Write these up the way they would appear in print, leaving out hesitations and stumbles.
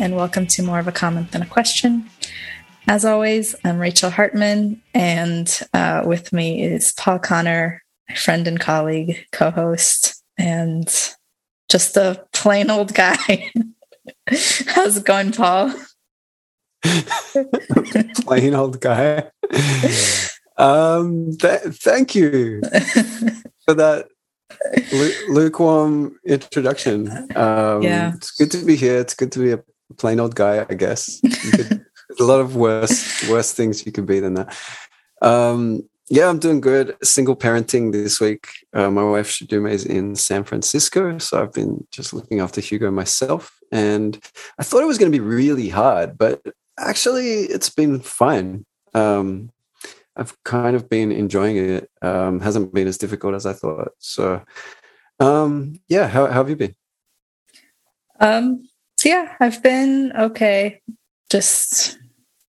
and welcome to More of a Comment Than a Question. As always, I'm Rachel Hartman, and with me is Paul Connor, my friend and colleague, co-host, and just a plain old guy. How's it going, Paul? Plain old guy. Thank you for that lukewarm introduction. Yeah. It's good to be here. It's good to be a plain old guy, I guess. There's a lot of worse things you could be than that. Yeah, I'm doing good. Single parenting this week. My wife Shadume is in San Francisco, so I've been just looking after Hugo myself. And I thought it was going to be really hard, but actually it's been fine. I've kind of been enjoying it. Hasn't been as difficult as I thought. So, yeah, how have you been? Yeah, I've been okay. Just,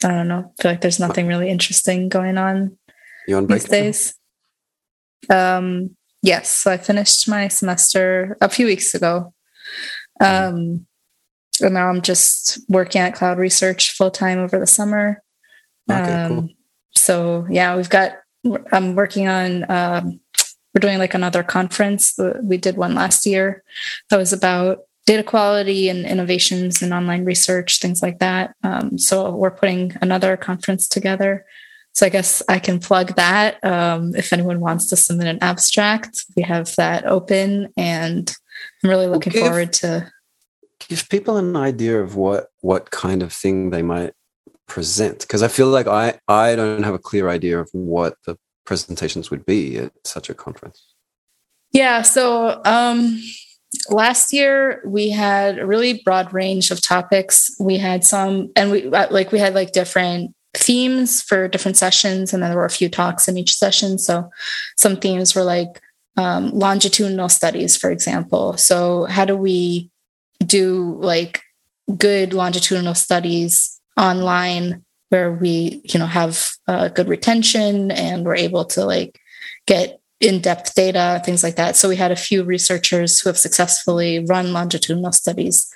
I don't know. I feel like there's nothing really interesting going on. You on break these days? Yes. So I finished my semester a few weeks ago. And now I'm just working at Cloud Research full time over the summer. Okay, cool. So yeah, I'm working on, we're doing like another conference. We did one last year that was about data quality and innovations in online research, things like that. So we're putting another conference together. So I guess I can plug that. If anyone wants to submit an abstract, we have that open, and I'm really looking forward to. Give people an idea of what kind of thing they might present, because I feel like I don't have a clear idea of what the presentations would be at such a conference. Yeah. So last year we had a really broad range of topics. We had some, and we had different themes for different sessions, and then there were a few talks in each session. So some themes were like longitudinal studies, for example. So how do we do like good longitudinal studies online where we, have good retention and we're able to like get in-depth data, things like that. So we had a few researchers who have successfully run longitudinal studies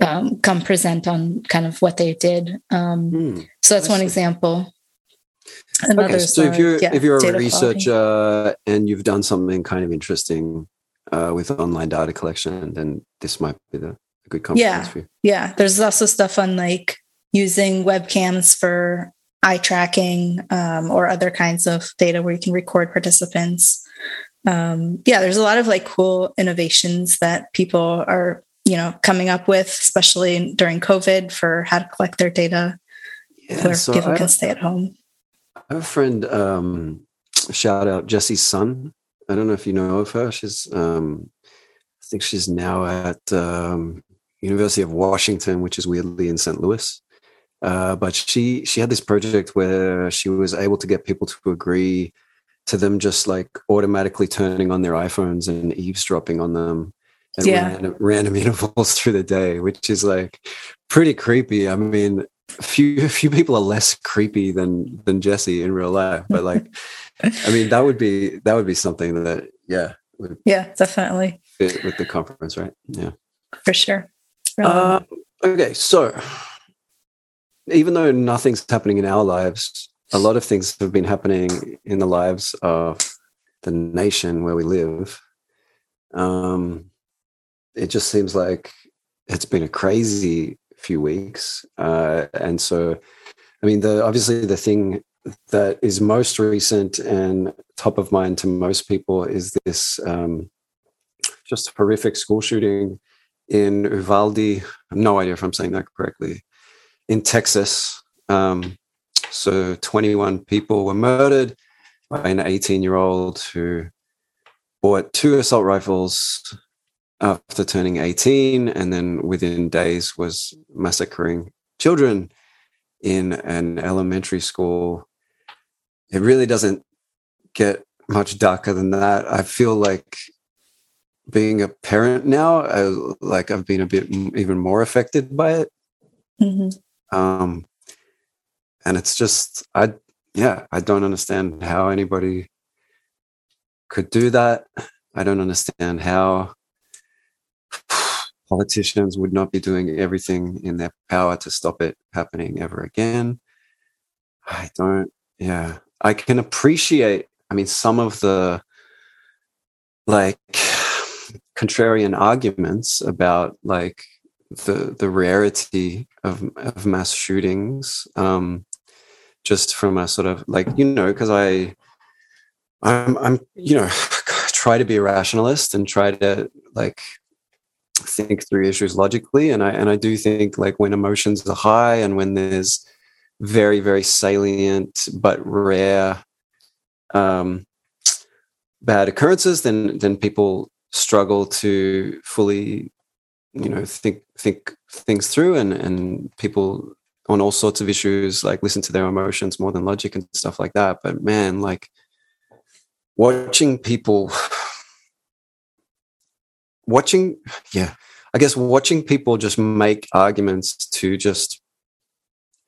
come present on kind of what they did. So that's one example. So if you're a researcher and you've done something kind of interesting with online data collection, then this might be a good conference for you. Yeah. There's also stuff on like using webcams for eye tracking or other kinds of data where you can record participants. There's a lot of like cool innovations that people are coming up with, especially during COVID, for how to collect their data where people can stay at home. I have a friend, shout out Jesse's son. I don't know if you know of her. She's, I think she's now at University of Washington, which is weirdly in St. Louis. But she had this project where she was able to get people to agree to them just like automatically turning on their iPhones and eavesdropping on them. And random intervals through the day, which is like pretty creepy. I mean, few people are less creepy than Jesse in real life, but like, I mean, that would be something that definitely fit with the conference, right? Yeah, for sure. Really. Okay, so even though nothing's happening in our lives, a lot of things have been happening in the lives of the nation where we live. It just seems like it's been a crazy few weeks. And so, I mean, obviously the thing that is most recent and top of mind to most people is this just horrific school shooting in Uvalde. I have no idea if I'm saying that correctly, in Texas. So 21 people were murdered by an 18-year-old who bought 2 assault rifles after turning 18, and then within days was massacring children in an elementary school. It really doesn't get much darker than that. I feel like being a parent now, I've been a bit even more affected by it. Mm-hmm. And it's just, I don't understand how anybody could do that. I don't understand how politicians would not be doing everything in their power to stop it happening ever again. I can appreciate, some of the contrarian arguments about the rarity of mass shootings, just from a sort of because I'm try to be a rationalist and try to think through issues logically, and I do think when emotions are high and when there's very, very salient but rare bad occurrences, then people struggle to fully think things through, and people on all sorts of issues listen to their emotions more than logic and stuff like that. But man, watching people just make arguments to just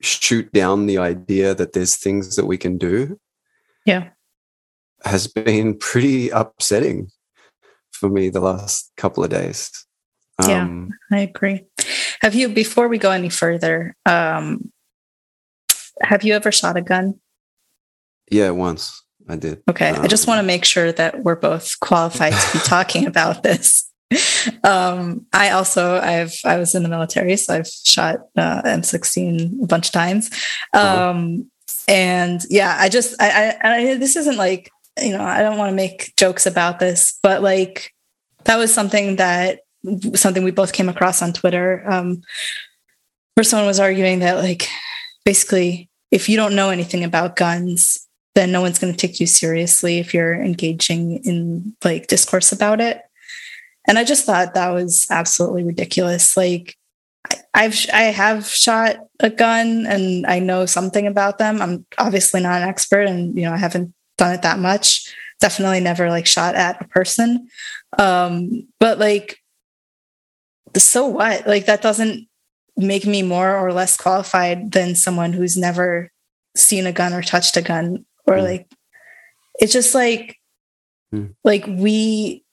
shoot down the idea that there's things that we can do has been pretty upsetting for me the last couple of days. I agree. Have you, before we go any further, have you ever shot a gun? Yeah, once I did. Okay. I just want to make sure that we're both qualified to be talking about this. I was in the military, so I've shot M16 a bunch of times. And yeah, I this isn't I don't want to make jokes about this, but that was something we both came across on Twitter, where someone was arguing that basically if you don't know anything about guns, then no one's going to take you seriously if you're engaging in discourse about it. And I just thought that was absolutely ridiculous. I have shot a gun and I know something about them. I'm obviously not an expert, and I haven't done it that much. Definitely never shot at a person. But so what? That doesn't make me more or less qualified than someone who's never seen a gun or touched a gun, or it's just we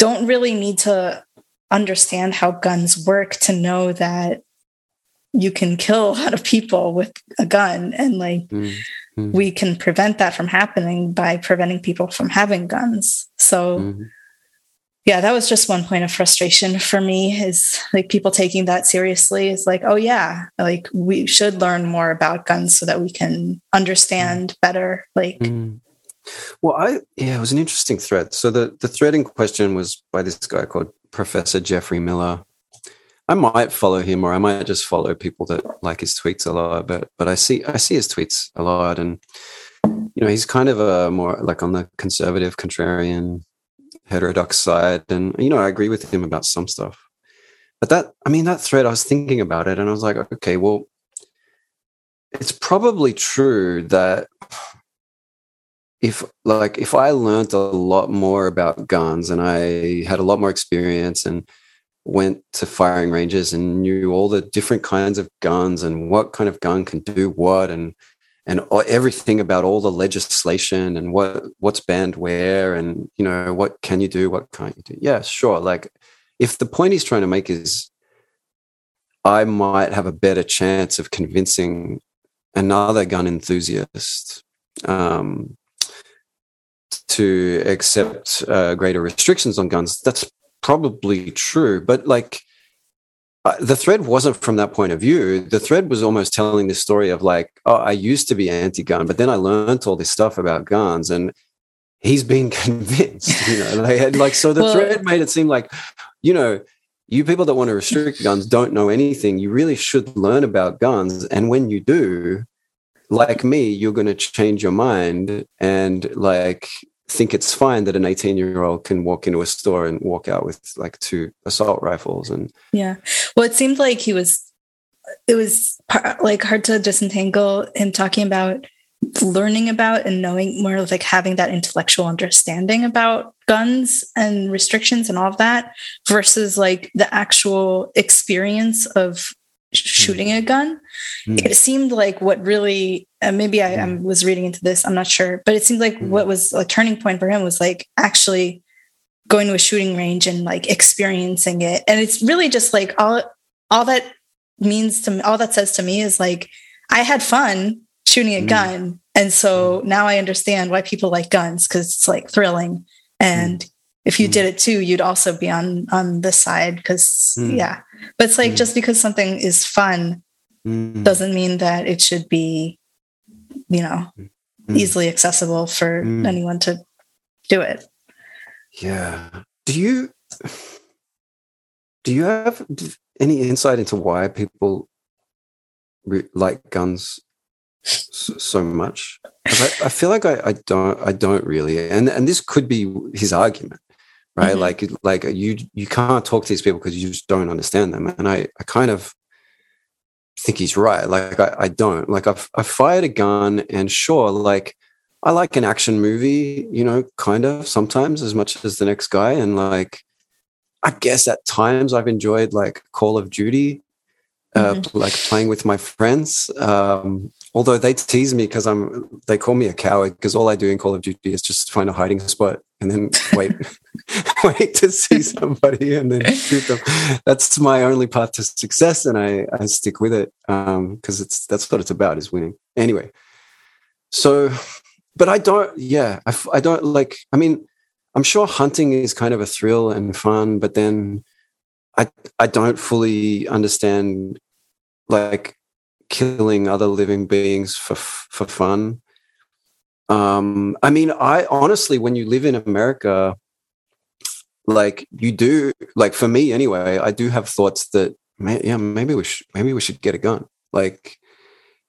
don't really need to understand how guns work to know that you can kill a lot of people with a gun, and we can prevent that from happening by preventing people from having guns. So yeah, that was just one point of frustration for me, is people taking that seriously. It's we should learn more about guns so that we can understand better. Well, it was an interesting thread. So the thread in question was by this guy called Professor Jeffrey Miller. I might follow him, or I might just follow people that like his tweets a lot, but I see his tweets a lot, and he's kind of a more on the conservative, contrarian, heterodox side, and I agree with him about some stuff, but that thread, I was thinking about it and I was okay, well, it's probably true that if I learned a lot more about guns and I had a lot more experience and went to firing ranges and knew all the different kinds of guns and what kind of gun can do what, and everything about all the legislation and what's banned where, and what can you do, what can't you do. Yeah, sure. If the point he's trying to make is I might have a better chance of convincing another gun enthusiast to accept greater restrictions on guns, that's probably true. But the thread wasn't from that point of view. The thread was almost telling this story of I used to be anti-gun, but then I learned all this stuff about guns, and he's been convinced, so the thread made it seem you people that want to restrict guns don't know anything. You really should learn about guns. And when you do, like me, you're going to change your mind and think it's fine that an 18-year-old can walk into a store and walk out with 2 assault rifles. And yeah, well, it seemed like it was hard to disentangle him talking about learning about and knowing more of having that intellectual understanding about guns and restrictions and all of that, versus the actual experience of shooting a gun. It seemed what really, maybe I was reading into this, I'm not sure, but it seemed what was a turning point for him was actually going to a shooting range and like experiencing it. And it's really just like all that means to me, all that says to me is like, I had fun shooting a gun. And so now I understand why people like guns, because it's like thrilling. And if you did it too, you'd also be on this side, because yeah. But it's like, just because something is fun doesn't mean that it should be, you know, easily accessible for anyone to do it. Yeah. Do you have any insight into why people like guns so much? I feel like I don't really, and this could be his argument, right? Mm-hmm. Like you can't talk to these people because you just don't understand them. And I kind of think he's right. Like I don't, like I've fired a gun, and sure, like I like an action movie, you know, kind of sometimes as much as the next guy. And like, I guess at times I've enjoyed like Call of Duty, like playing with my friends. Although they tease me because they call me a coward because all I do in Call of Duty is just find a hiding spot and then wait to see somebody and then shoot them. That's my only path to success, and I stick with it because that's what it's about, is winning. Anyway, so... But I don't, yeah, I don't like, I mean, I'm sure hunting is kind of a thrill and fun, but then I don't fully understand like killing other living beings for fun. I mean, I honestly, when you live in America, like you do, like for me anyway, I do have thoughts that, yeah, maybe we should get a gun. Like,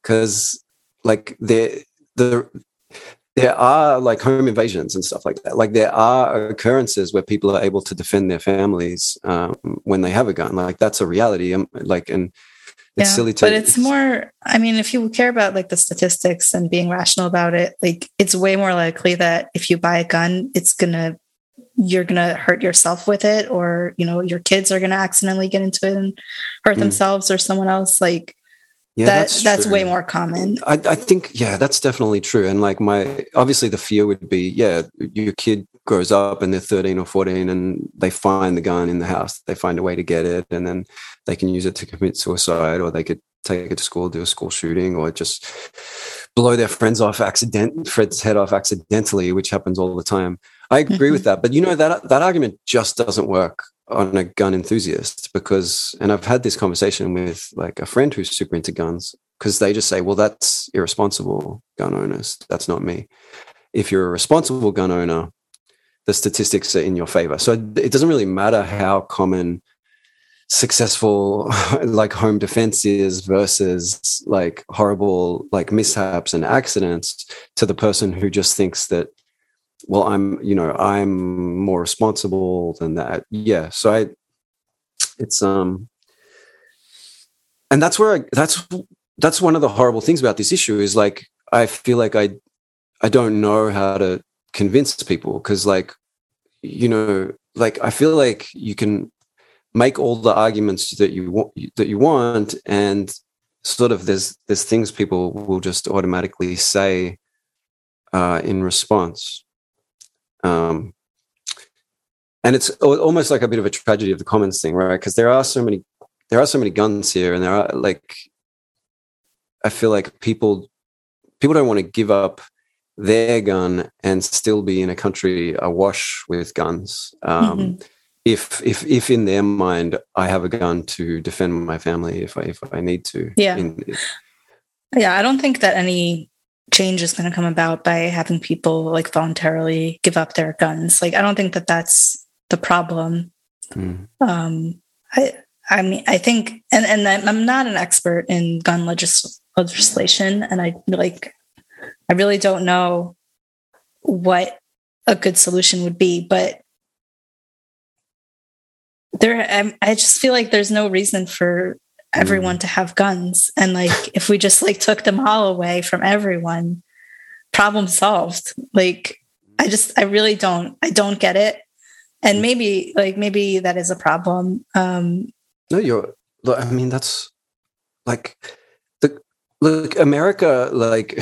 because like there are like home invasions and stuff like that. Like there are occurrences where people are able to defend their families when they have a gun. Like that's a reality. Like, and it's silly to. But it's more, I mean, if you care about like the statistics and being rational about it, like it's way more likely that if you buy a gun, you're going to hurt yourself with it, or, you know, your kids are going to accidentally get into it and hurt themselves or someone else. Like, yeah, that's way more common. I think, yeah, that's definitely true. And like obviously the fear would be, yeah, your kid grows up and they're 13 or 14 and they find the gun in the house. They find a way to get it, and then they can use it to commit suicide, or they could take it to school, do a school shooting, or just blow their friend's head off accidentally, which happens all the time. I agree with that. But you know, that argument just doesn't work on a gun enthusiast, because, and I've had this conversation with like a friend who's super into guns, because they just say, well, that's irresponsible gun owners. That's not me. If you're a responsible gun owner, the statistics are in your favor. So it doesn't really matter how common successful like home defense is versus like horrible like mishaps and accidents to the person who just thinks that, well, I'm more responsible than that. Yeah. So and that's one of the horrible things about this issue is like, I feel like I don't know how to convince people. 'Cause like, you know, like I feel like you can make all the arguments that you want and sort of there's things people will just automatically say in response. And it's almost like a bit of a tragedy of the commons thing, right? Because there are so many guns here, and there are like, I feel like people don't want to give up their gun and still be in a country awash with guns. If in their mind, I have a gun to defend my family if I need to. Yeah. Yeah. I don't think that any change is going to come about by having people like voluntarily give up their guns. Like, I don't think that that's the problem. I mean, I think, and I'm not an expert in gun legislation, and I really don't know what a good solution would be, but I just feel like there's no reason for everyone to have guns, and like if we just like took them all away from everyone, problem solved. Like I really don't get it, and maybe that is a problem. I mean, that's like America, like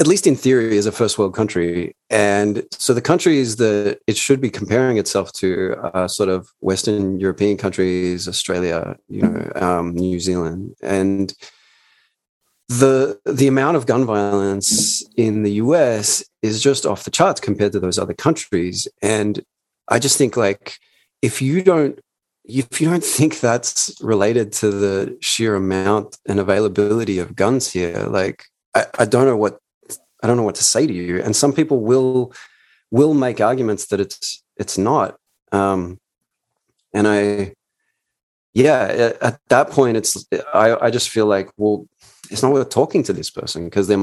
at least in theory, is a first world country. And so the countries that it should be comparing itself to are sort of Western European countries, Australia, you know, New Zealand. And the amount of gun violence in the US is just off the charts compared to those other countries. And I just think, like, if you don't think that's related to the sheer amount and availability of guns here, like, I don't know what to say to you. And some people will make arguments that it's not. At that point, I just feel like, well, it's not worth talking to this person because their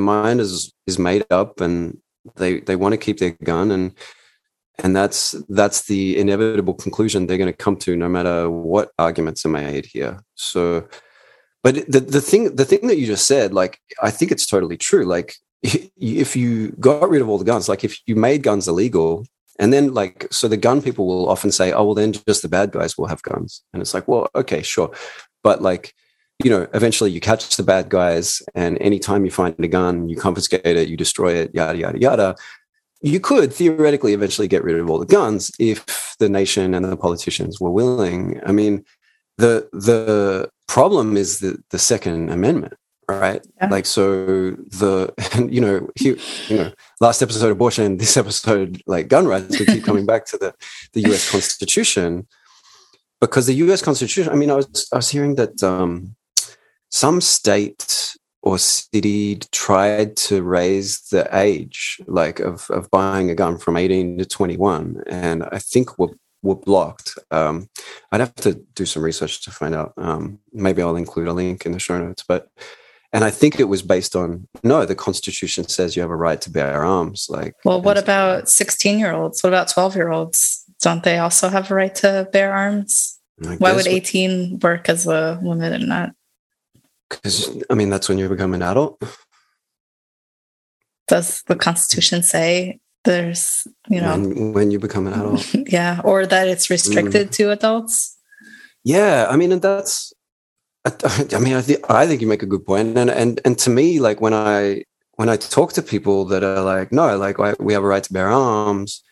mind is made up and they want to keep their gun. And that's the inevitable conclusion they're going to come to no matter what arguments are made here. So, but the thing that you just said, like, I think it's totally true. Like, if you got rid of all the guns, like if you made guns illegal, and then, like, so the gun people will often say, oh, well, then just the bad guys will have guns. And it's like, well, okay, sure. But, like, you know, eventually you catch the bad guys, and anytime you find a gun, you confiscate it, you destroy it, yada, yada, yada. You could theoretically eventually get rid of all the guns if the nation and the politicians were willing. I mean, the problem is the Second Amendment, right? Yeah. Like, so last episode abortion, this episode like gun rights, we keep coming back to the US Constitution, because the US Constitution, I mean, I was hearing that some state or city tried to raise the age, like, of buying a gun from 18 to 21, and I think were blocked. I'd have to do some research to find out. Maybe I'll include a link in the show notes. And I think it was based on, no, the Constitution says you have a right to bear arms. Like, well, what about 16-year-olds? What about 12-year-olds? Don't they also have a right to bear arms? Why would 18 work as a limit and not? Because, I mean, that's when you become an adult. Does the Constitution say there's, you know, when you become an adult, yeah, or that it's restricted to adults? Yeah, I mean, and that's, I mean, I think you make a good point, and to me, like, when I talk to people that are like, no, like, we have a right to bear arms,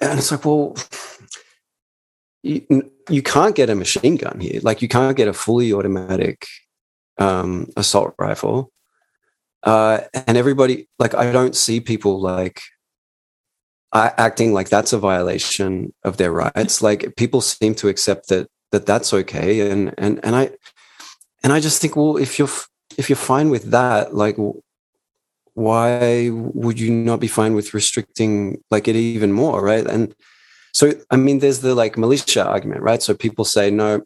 and it's like, well, you can't get a machine gun here, like, you can't get a fully automatic assault rifle. And everybody, like, I don't see people like acting like that's a violation of their rights. Like, people seem to accept that that's okay. And I just think, well, if you're fine with that, like, why would you not be fine with restricting, like, it even more? Right. And so, I mean, there's the, like, militia argument, right? So people say, no,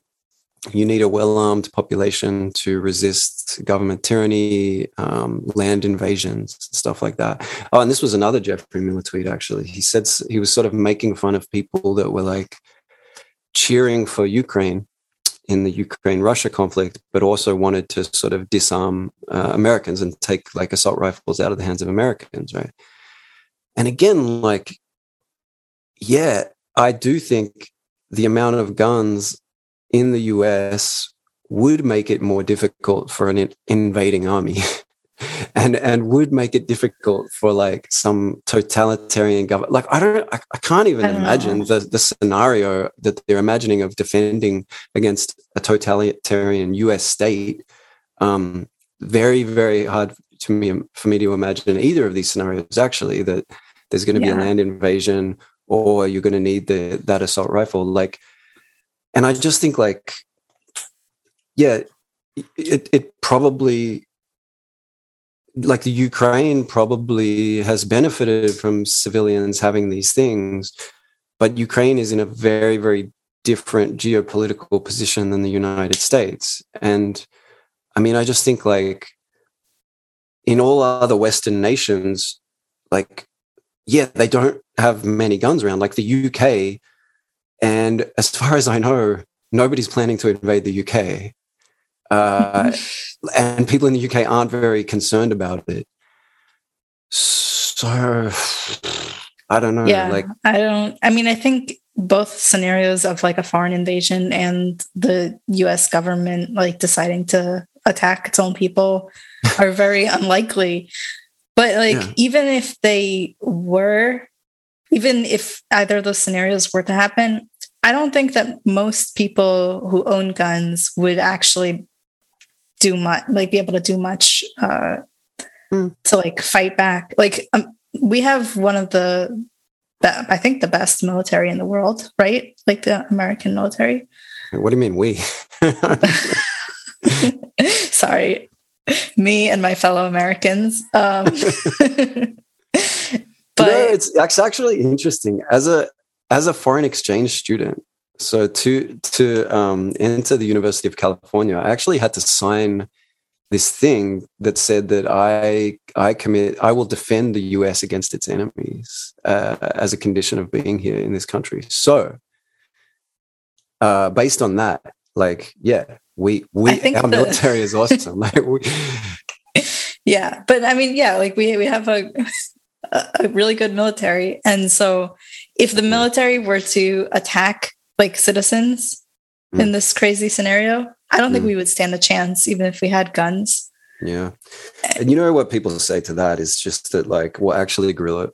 you need a well-armed population to resist government tyranny, land invasions, stuff like that. Oh, and this was another Jeffrey Miller tweet, actually. He said he was sort of making fun of people that were, like, cheering for Ukraine in the Ukraine-Russia conflict, but also wanted to sort of disarm Americans and take, like, assault rifles out of the hands of Americans, right? And again, like, yeah, I do think the amount of guns in the US would make it more difficult for an invading army and would make it difficult for, like, some totalitarian government. Like, I can't even imagine the scenario that they're imagining of defending against a totalitarian US state. Very, very hard for me to imagine either of these scenarios, actually, that there's going to be a land invasion or you're going to need that assault rifle. Like, and I just think, like, yeah, it probably, like, the Ukraine probably has benefited from civilians having these things, but Ukraine is in a very, very different geopolitical position than the United States. And, I mean, I just think, like, in all other Western nations, like, yeah, they don't have many guns around. Like, the UK... and as far as I know, nobody's planning to invade the UK. And people in the UK aren't very concerned about it. So, I don't know. Yeah, like, I think both scenarios of, like, a foreign invasion and the US government, like, deciding to attack its own people are very unlikely. But like, even if they were, even if either of those scenarios were to happen, I don't think that most people who own guns would actually do much, like be able to do much to like fight back. Like we have one of the I think the best military in the world, right? Like the American military. What do you mean we? Sorry, me and my fellow Americans. But no, it's actually interesting as a foreign exchange student. So to enter the University of California, I actually had to sign this thing that said that I will defend the U.S. against its enemies as a condition of being here in this country. So based on that, like, yeah, our military is awesome. Like, yeah, but I mean, yeah, like we have a really good military, and so if the military were to attack like citizens in this crazy scenario, I don't think we would stand a chance, even if we had guns. Yeah, and you know what people say to that is just that, like, well, actually, guerrilla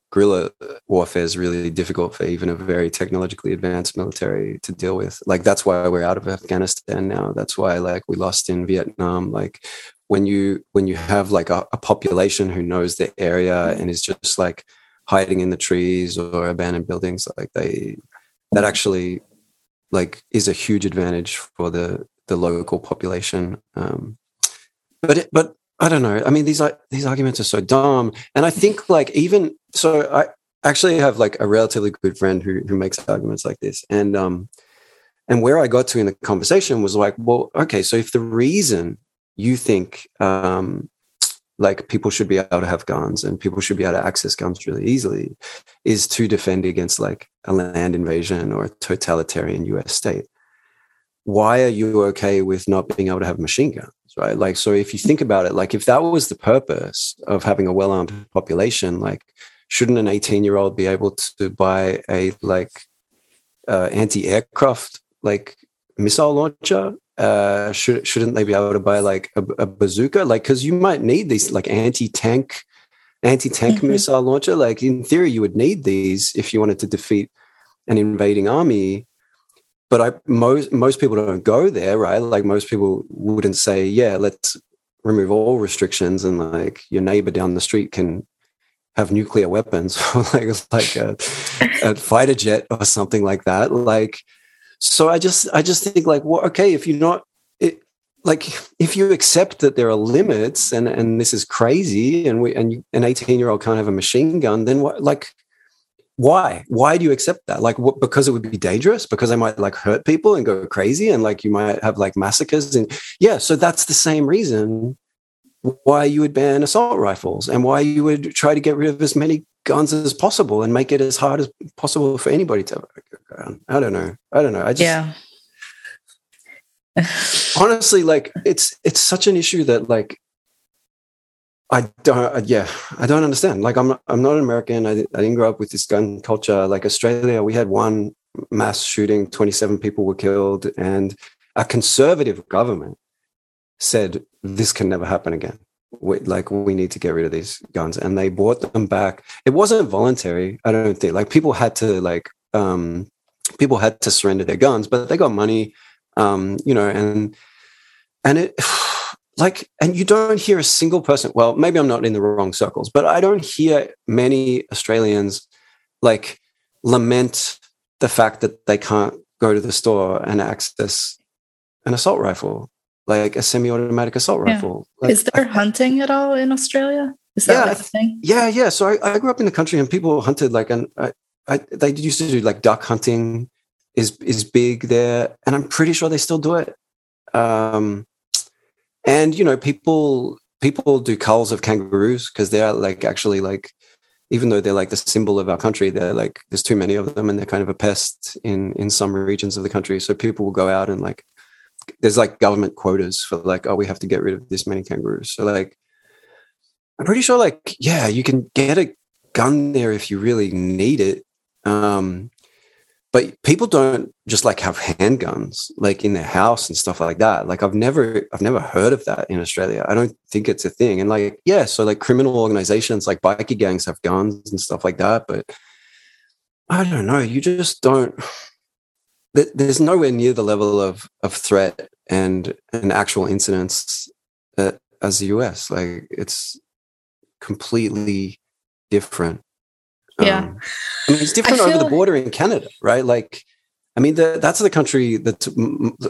warfare is really difficult for even a very technologically advanced military to deal with. Like, that's why we're out of Afghanistan now. That's why, like, we lost in Vietnam. Like, when you have like a population who knows the area and is just like hiding in the trees or abandoned buildings, like that actually like is a huge advantage for the local population. But I don't know. I mean, these arguments are so dumb. And I think like even so, I actually have like a relatively good friend who makes arguments like this. And where I got to in the conversation was like, well, okay, so if the reason you think like people should be able to have guns and people should be able to access guns really easily is to defend against like a land invasion or a totalitarian US state, why are you okay with not being able to have machine guns? Right. Like, so if you think about it, like if that was the purpose of having a well-armed population, like shouldn't an 18-year-old be able to buy a like anti-aircraft like missile launcher? Shouldn't they be able to buy like a bazooka? Like, cause you might need these like anti-tank missile launcher. Like in theory, you would need these if you wanted to defeat an invading army. But most people don't go there, right? Like most people wouldn't say, yeah, let's remove all restrictions and like your neighbor down the street can have nuclear weapons or like a fighter jet or something like that. Like, so I just think like, well, okay, if you're not, like if you accept that there are limits and this is crazy and an 18-year-old can't have a machine gun, then what, like, why do you accept that? Like, what, because it would be dangerous, because I might like hurt people and go crazy and like you might have like massacres and yeah. So that's the same reason why you would ban assault rifles and why you would try to get rid of as many guns as possible and make it as hard as possible for anybody to have a gun. I don't know. I just, yeah. Honestly, like it's such an issue that like, I don't understand. Like, I'm not an American. I didn't grow up with this gun culture. Like Australia, we had one mass shooting, 27 people were killed, and a conservative government said, this can never happen again. We need to get rid of these guns. And they bought them back. It wasn't voluntary, I don't think. Like, people had to surrender their guns, but they got money, you know, and it... Like, and you don't hear a single person, well, maybe I'm not in the wrong circles, but I don't hear many Australians like lament the fact that they can't go to the store and access an assault rifle, like a semi-automatic assault rifle. Like, is there hunting at all in Australia? Is that like a thing? Yeah. So I grew up in the country and people hunted like, and they used to do like duck hunting is big there. And I'm pretty sure they still do it. And, you know, people do culls of kangaroos because they're like actually like, even though they're like the symbol of our country, they're like, there's too many of them and they're kind of a pest in some regions of the country. So people will go out and like, there's like government quotas for like, oh, we have to get rid of this many kangaroos. So like, I'm pretty sure like, yeah, you can get a gun there if you really need it. But people don't just like have handguns like in their house and stuff like that. Like I've never heard of that in Australia. I don't think it's a thing. And like, yeah, so like criminal organizations like bikie gangs have guns and stuff like that. But I don't know. You just don't. There's nowhere near the level of threat and actual incidents as the US. Like it's completely different. Yeah. I mean, it's different over the border in Canada, right? Like, I mean, that's the country that's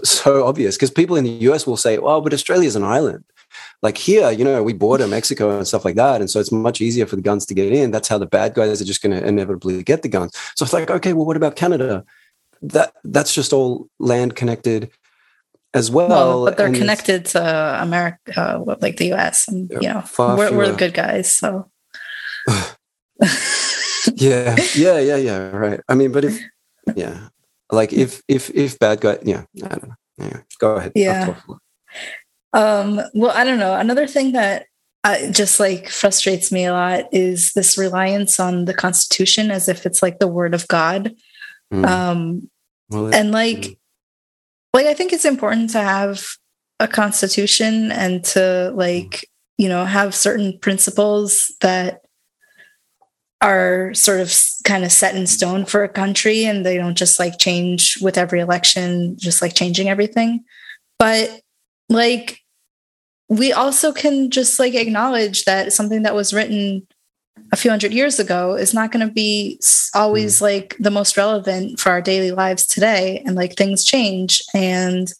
so obvious because people in the US will say, well, but Australia's an island. Like here, you know, we border Mexico and stuff like that. And so it's much easier for the guns to get in. That's how the bad guys are just going to inevitably get the guns. So it's like, okay, well, what about Canada? That's just all land connected as well. No, but they're connected to America, like the US. And, you know, we're the good guys. So. Yeah. Right. I mean, but if bad guy, yeah, I don't know. Yeah, go ahead. Yeah. Well, I don't know. Another thing that just like frustrates me a lot is this reliance on the Constitution as if it's like the word of God. Well, I think it's important to have a Constitution and to like, you know, have certain principles that are sort of kind of set in stone for a country, and they don't just like change with every election, just like changing everything. But like, we also can just like acknowledge that something that was written a few hundred years ago is not going to be always like the most relevant for our daily lives today. And like things change, and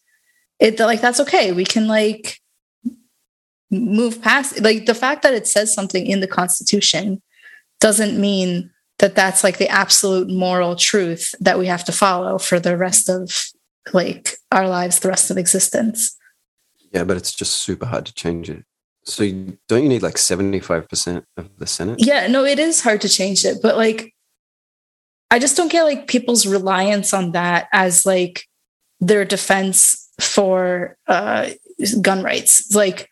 it like, that's okay. We can like move past like the fact that it says something in the Constitution doesn't mean that that's like the absolute moral truth that we have to follow for the rest of like our lives, the rest of existence. Yeah, but it's just super hard to change it. So don't you need like 75% of the Senate? Yeah, no, it is hard to change it. But like, I just don't get like people's reliance on that as like their defense for gun rights. It's like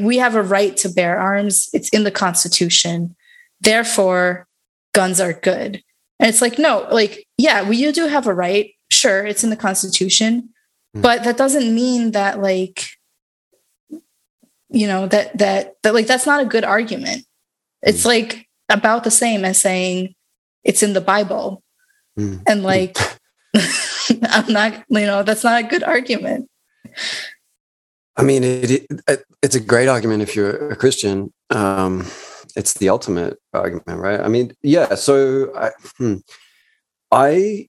we have a right to bear arms. It's in the Constitution. Therefore, guns are good. And it's like, no, like, yeah, well, you do have a right. Sure, it's in the Constitution. But that doesn't mean that, like, you know, that like, that's not a good argument. It's, like, about the same as saying it's in the Bible. And, like, I'm not, you know, that's not a good argument. I mean, it's a great argument if you're a Christian. It's the ultimate argument, right? I mean, yeah. So I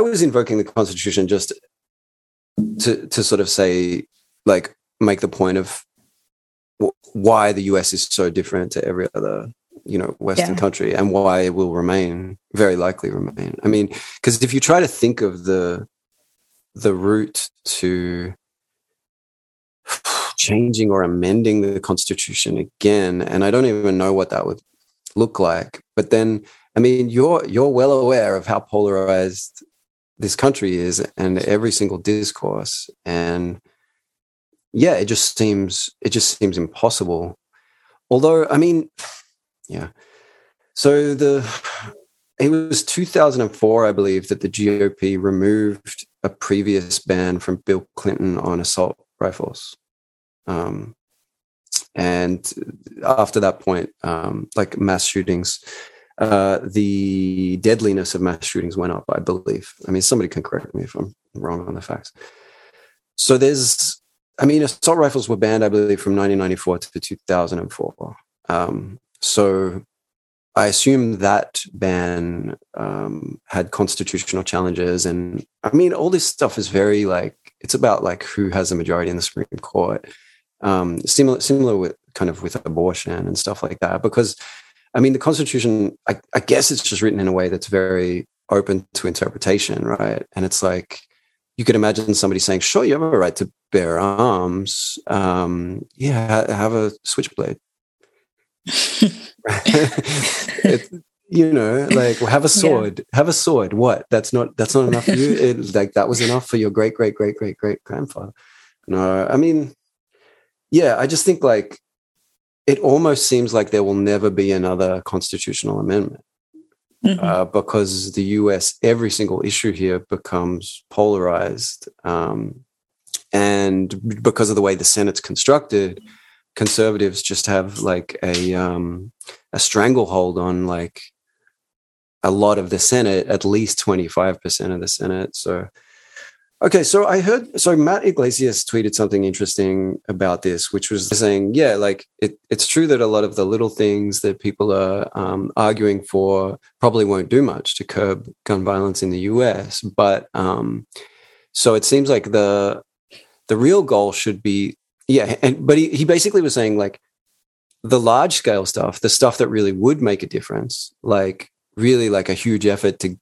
was invoking the Constitution just to sort of say, like, make the point of why the US is so different to every other, you know, Western country, and why it will very likely remain. I mean, because if you try to think of the route to changing or amending the Constitution again, and I don't even know what that would look like. But then, I mean, you're well aware of how polarized this country is, and every single discourse. And yeah, it just seems impossible. Although, I mean, yeah. So it was 2004, I believe, that the GOP removed a previous ban from Bill Clinton on assault rifles. And after that point, like mass shootings, the deadliness of mass shootings went up, I believe. I mean, somebody can correct me if I'm wrong on the facts. So assault rifles were banned, I believe, from 1994 to 2004. So I assume that ban had constitutional challenges. And I mean, all this stuff is very like, it's about like who has the majority in the Supreme Court. Similar with kind of with abortion and stuff like that, because I mean the Constitution, I guess it's just written in a way that's very open to interpretation, right? And it's like you could imagine somebody saying, "Sure, you have a right to bear arms. Have a switchblade. You know, like well, have a sword. Yeah. Have a sword. What? That's not enough for you. Like that was enough for your great great great great great grandfather. No, I mean." Yeah, I just think like it almost seems like there will never be another constitutional amendment mm-hmm. Because the US, every single issue here becomes polarized. And because of the way the Senate's constructed, conservatives just have like a stranglehold on like a lot of the Senate, at least 25% of the Senate. So, okay, so I heard, so Matt Yglesias tweeted something interesting about this, which was saying, yeah, like it's true that a lot of the little things that people are arguing for probably won't do much to curb gun violence in the US. But so it seems like the real goal should be, yeah, but he basically was saying like the large scale stuff, the stuff that really would make a difference, like really like a huge effort to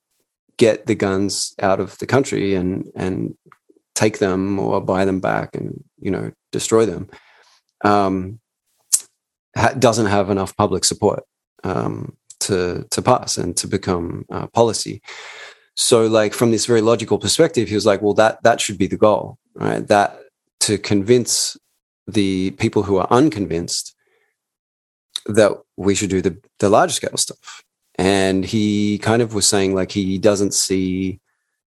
get the guns out of the country and take them or buy them back and, you know, destroy them, doesn't have enough public support to pass and to become policy. So like from this very logical perspective, he was like, well, that should be the goal, right? That to convince the people who are unconvinced that we should do the large scale stuff. And he kind of was saying like he doesn't see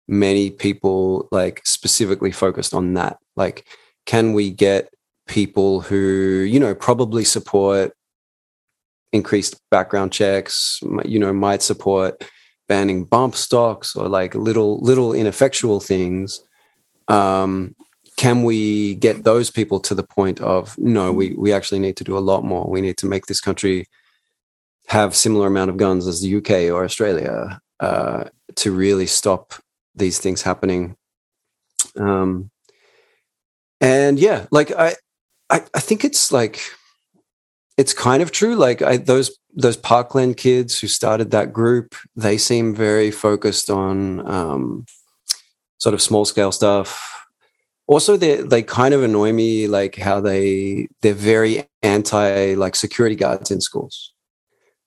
many people like specifically focused on that. Like, can we get people who, you know, probably support increased background checks, you know, might support banning bump stocks or like little ineffectual things. Can we get those people to the point of, no, we actually need to do a lot more. We need to make this country have similar amount of guns as the UK or Australia to really stop these things happening. And yeah, like I think it's like, it's kind of true. Like those Parkland kids who started that group, they seem very focused on sort of small scale stuff. Also, they kind of annoy me, like how they're very anti like security guards in schools.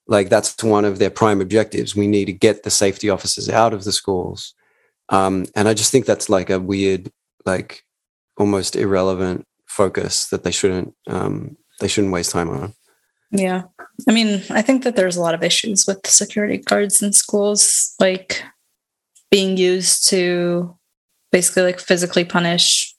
Like that's one of their prime objectives. We need to get the safety officers out of the schools. And I just think that's like a weird, like almost irrelevant focus that they shouldn't waste time on. Yeah. I mean, I think that there's a lot of issues with security guards in schools, like being used to basically like physically punish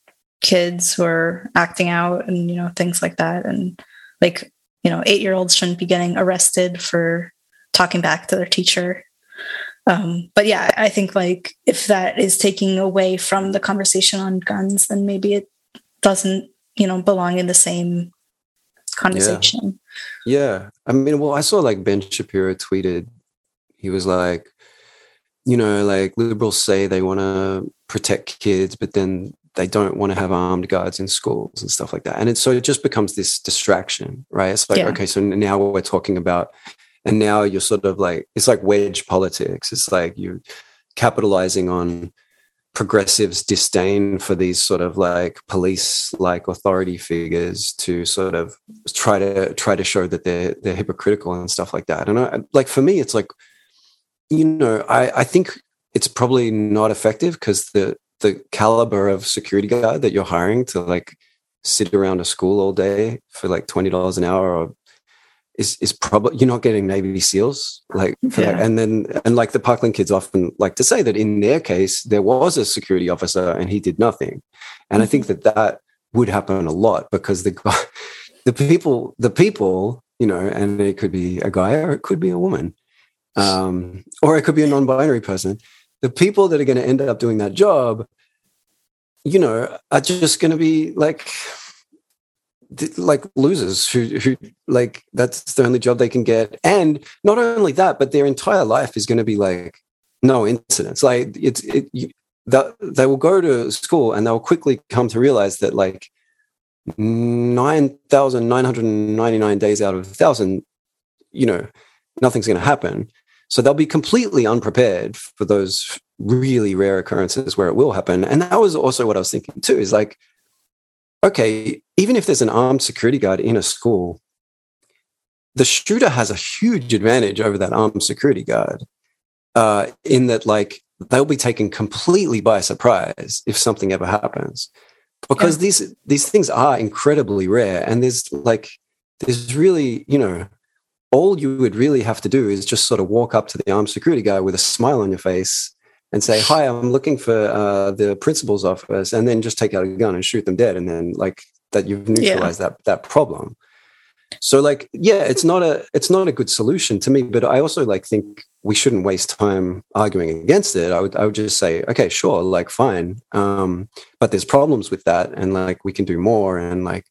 kids who are acting out and, you know, things like that. And like, you know, 8-year-olds shouldn't be getting arrested for talking back to their teacher. But yeah, I think like if that is taking away from the conversation on guns, then maybe it doesn't, you know, belong in the same conversation. Yeah. I mean, well, I saw like Ben Shapiro tweeted, he was like, you know, like liberals say they want to protect kids, but then they don't want to have armed guards in schools and stuff like that. And so it just becomes this distraction, right? It's like, okay, so now we're talking about, and now you're sort of like, it's like wedge politics. It's like you're capitalizing on progressives' disdain for these sort of like police-like authority figures to sort of try to show that they're hypocritical and stuff like that. And I, like, for me, it's like, you know, I think it's probably not effective because the caliber of security guard that you're hiring to like sit around a school all day for like $20 an hour or is probably, you're not getting Navy SEALs. Like, and like the Parkland kids often like to say that in their case, there was a security officer and he did nothing. And I think that would happen a lot because the people, you know, and it could be a guy or it could be a woman, or it could be a non-binary person. The people that are going to end up doing that job, you know, are just going to be like losers who like that's the only job they can get. And not only that, but their entire life is going to be like no incidents. Like they will go to school and they'll quickly come to realize that like 9,999 days out of 1,000, you know, nothing's going to happen. So they'll be completely unprepared for those really rare occurrences where it will happen. And that was also what I was thinking too, is like, okay, even if there's an armed security guard in a school, the shooter has a huge advantage over that armed security guard in that like they'll be taken completely by surprise if something ever happens, because these things are incredibly rare. And there's really, you know, all you would really have to do is just sort of walk up to the armed security guy with a smile on your face and say, hi, I'm looking for the principal's office, and then just take out a gun and shoot them dead. And then like that, you've neutralized that problem. So like, yeah, it's not a good solution to me, but I also like think we shouldn't waste time arguing against it. I would just say, okay, sure. Like fine. But there's problems with that. And like, we can do more. And like,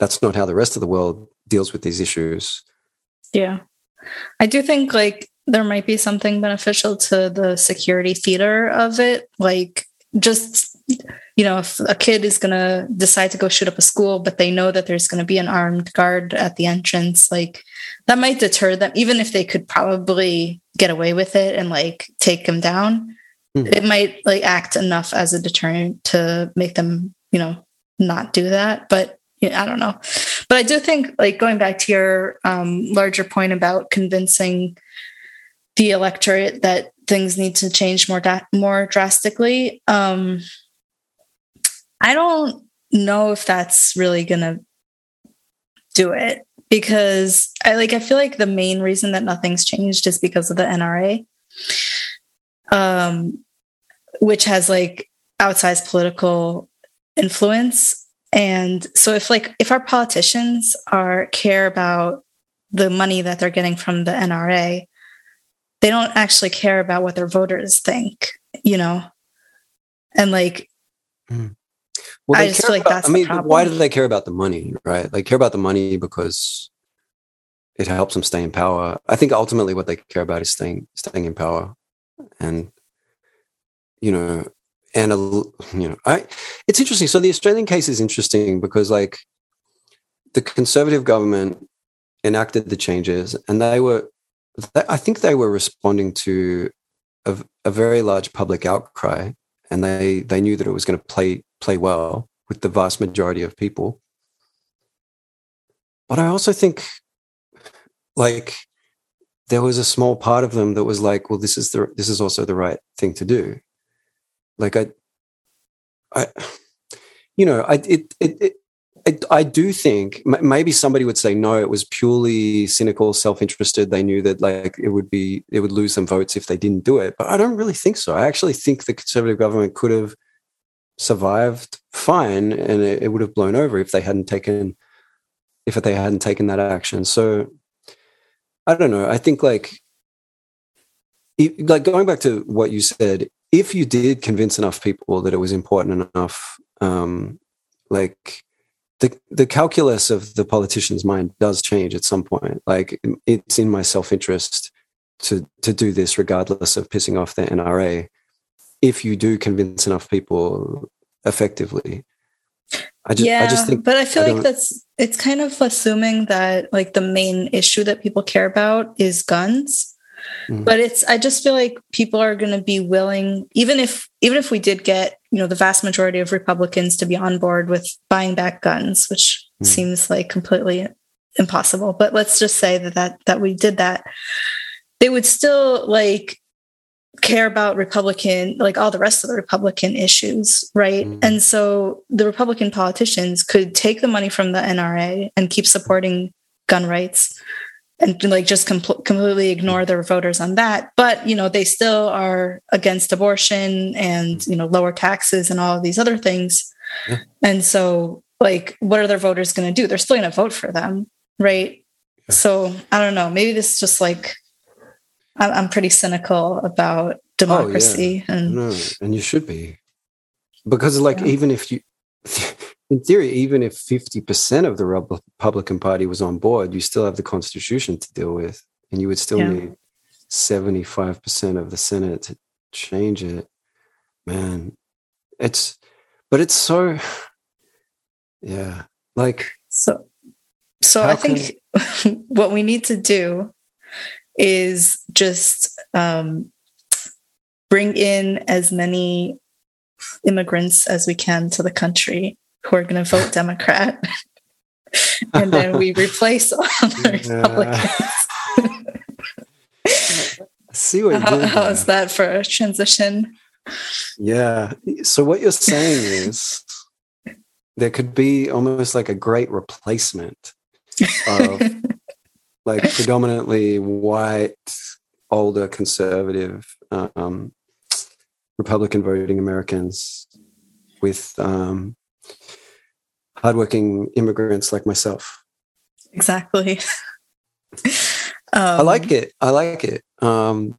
that's not how the rest of the world deals with these issues. Yeah. I do think like there might be something beneficial to the security theater of it. Like just, you know, if a kid is going to decide to go shoot up a school, but they know that there's going to be an armed guard at the entrance, like that might deter them, even if they could probably get away with it and like take them down. Mm-hmm. It might like act enough as a deterrent to make them, you know, not do that. But you know, I don't know. But I do think, like, going back to your larger point about convincing the electorate that things need to change more drastically, I don't know if that's really going to do it, because I feel like the main reason that nothing's changed is because of the NRA, which has like outsized political influence. And so if our politicians care about the money that they're getting from the NRA, they don't actually care about what their voters think, you know? And like, well, I just feel like that's the problem. Why do they care about the money, right? They care about the money because it helps them stay in power. I think ultimately what they care about is staying in power. And, you know, it's interesting. So the Australian case is interesting because like the Conservative government enacted the changes, and I think they were responding to a very large public outcry, and they knew that it was going to play well with the vast majority of people. But I also think like there was a small part of them that was like, well, this is also the right thing to do. Like I do think maybe somebody would say, no, it was purely cynical, self-interested. They knew that like it would lose some votes if they didn't do it. But I don't really think so. I actually think the Conservative government could have survived fine, and it would have blown over if they hadn't taken that action. So I don't know. I think like going back to what you said, if you did convince enough people that it was important enough, like the calculus of the politician's mind does change at some point. Like it's in my self-interest to do this regardless of pissing off the NRA. If you do convince enough people effectively, I just think, but I feel like it's kind of assuming that like the main issue that people care about is guns. Mm-hmm. But I just feel like people are going to be willing, even if we did get, you know, the vast majority of Republicans to be on board with buying back guns, which seems like completely impossible. But let's just say that we did that. They would still like care about Republican, like all the rest of the Republican issues. Right. Mm-hmm. And so the Republican politicians could take the money from the NRA and keep supporting gun rights, and like just completely ignore their voters on that. But, you know, they still are against abortion and, you know, lower taxes and all of these other things. Yeah. And so like, what are their voters going to do? They're still going to vote for them. Right. Yeah. So I don't know, maybe this is just like, I'm pretty cynical about democracy. Oh, yeah. And you should be, because like, even if you, in theory, even if 50% of the Republican Party was on board, you still have the Constitution to deal with, and you would still need 75% of the Senate to change it. Man, it's so, yeah. Like, so I think what we need to do is just bring in as many immigrants as we can to the country who are going to vote Democrat, and then we replace all the Republicans. See what how is that for a transition? Yeah. So what you're saying is there could be almost like a great replacement of like predominantly white, older, conservative, Republican voting Americans with hardworking immigrants like myself. Exactly. I like it. I like it.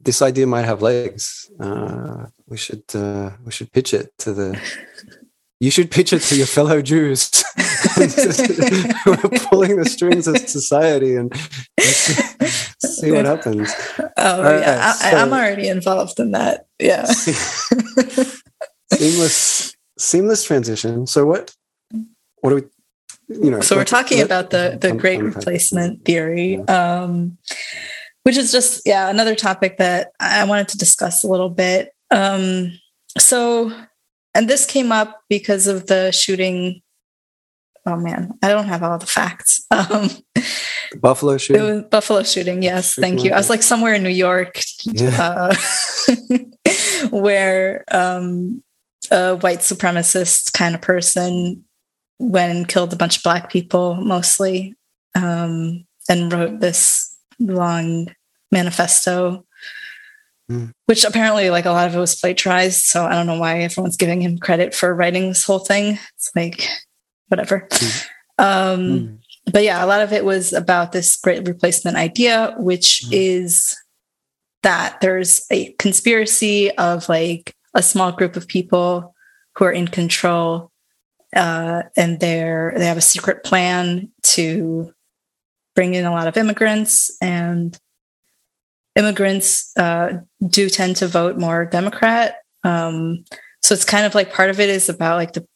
This idea might have legs. We should pitch it to the. You should pitch it to your fellow Jews who are pulling the strings of society and see what happens. Oh, yeah. I'm already involved in that. Yeah. Seamless transition. So what do we? You know, so we're talking about the great replacement theory, yeah. Which is just, yeah, another topic that I wanted to discuss a little bit. So, and this came up because of the shooting. Oh man, I don't have all the facts. Buffalo shooting. It was Buffalo shooting. Yes. Thank you. I was like somewhere in New York, yeah. Where a white supremacist kind of person killed a bunch of Black people mostly, and wrote this long manifesto, which apparently like a lot of it was plagiarized. So I don't know why everyone's giving him credit for writing this whole thing. It's like, whatever. But yeah, a lot of it was about this great replacement idea, which is that there's a conspiracy of like a small group of people who are in control, and they have a secret plan to bring in a lot of immigrants, and immigrants do tend to vote more Democrat. So it's kind of like part of it is about like the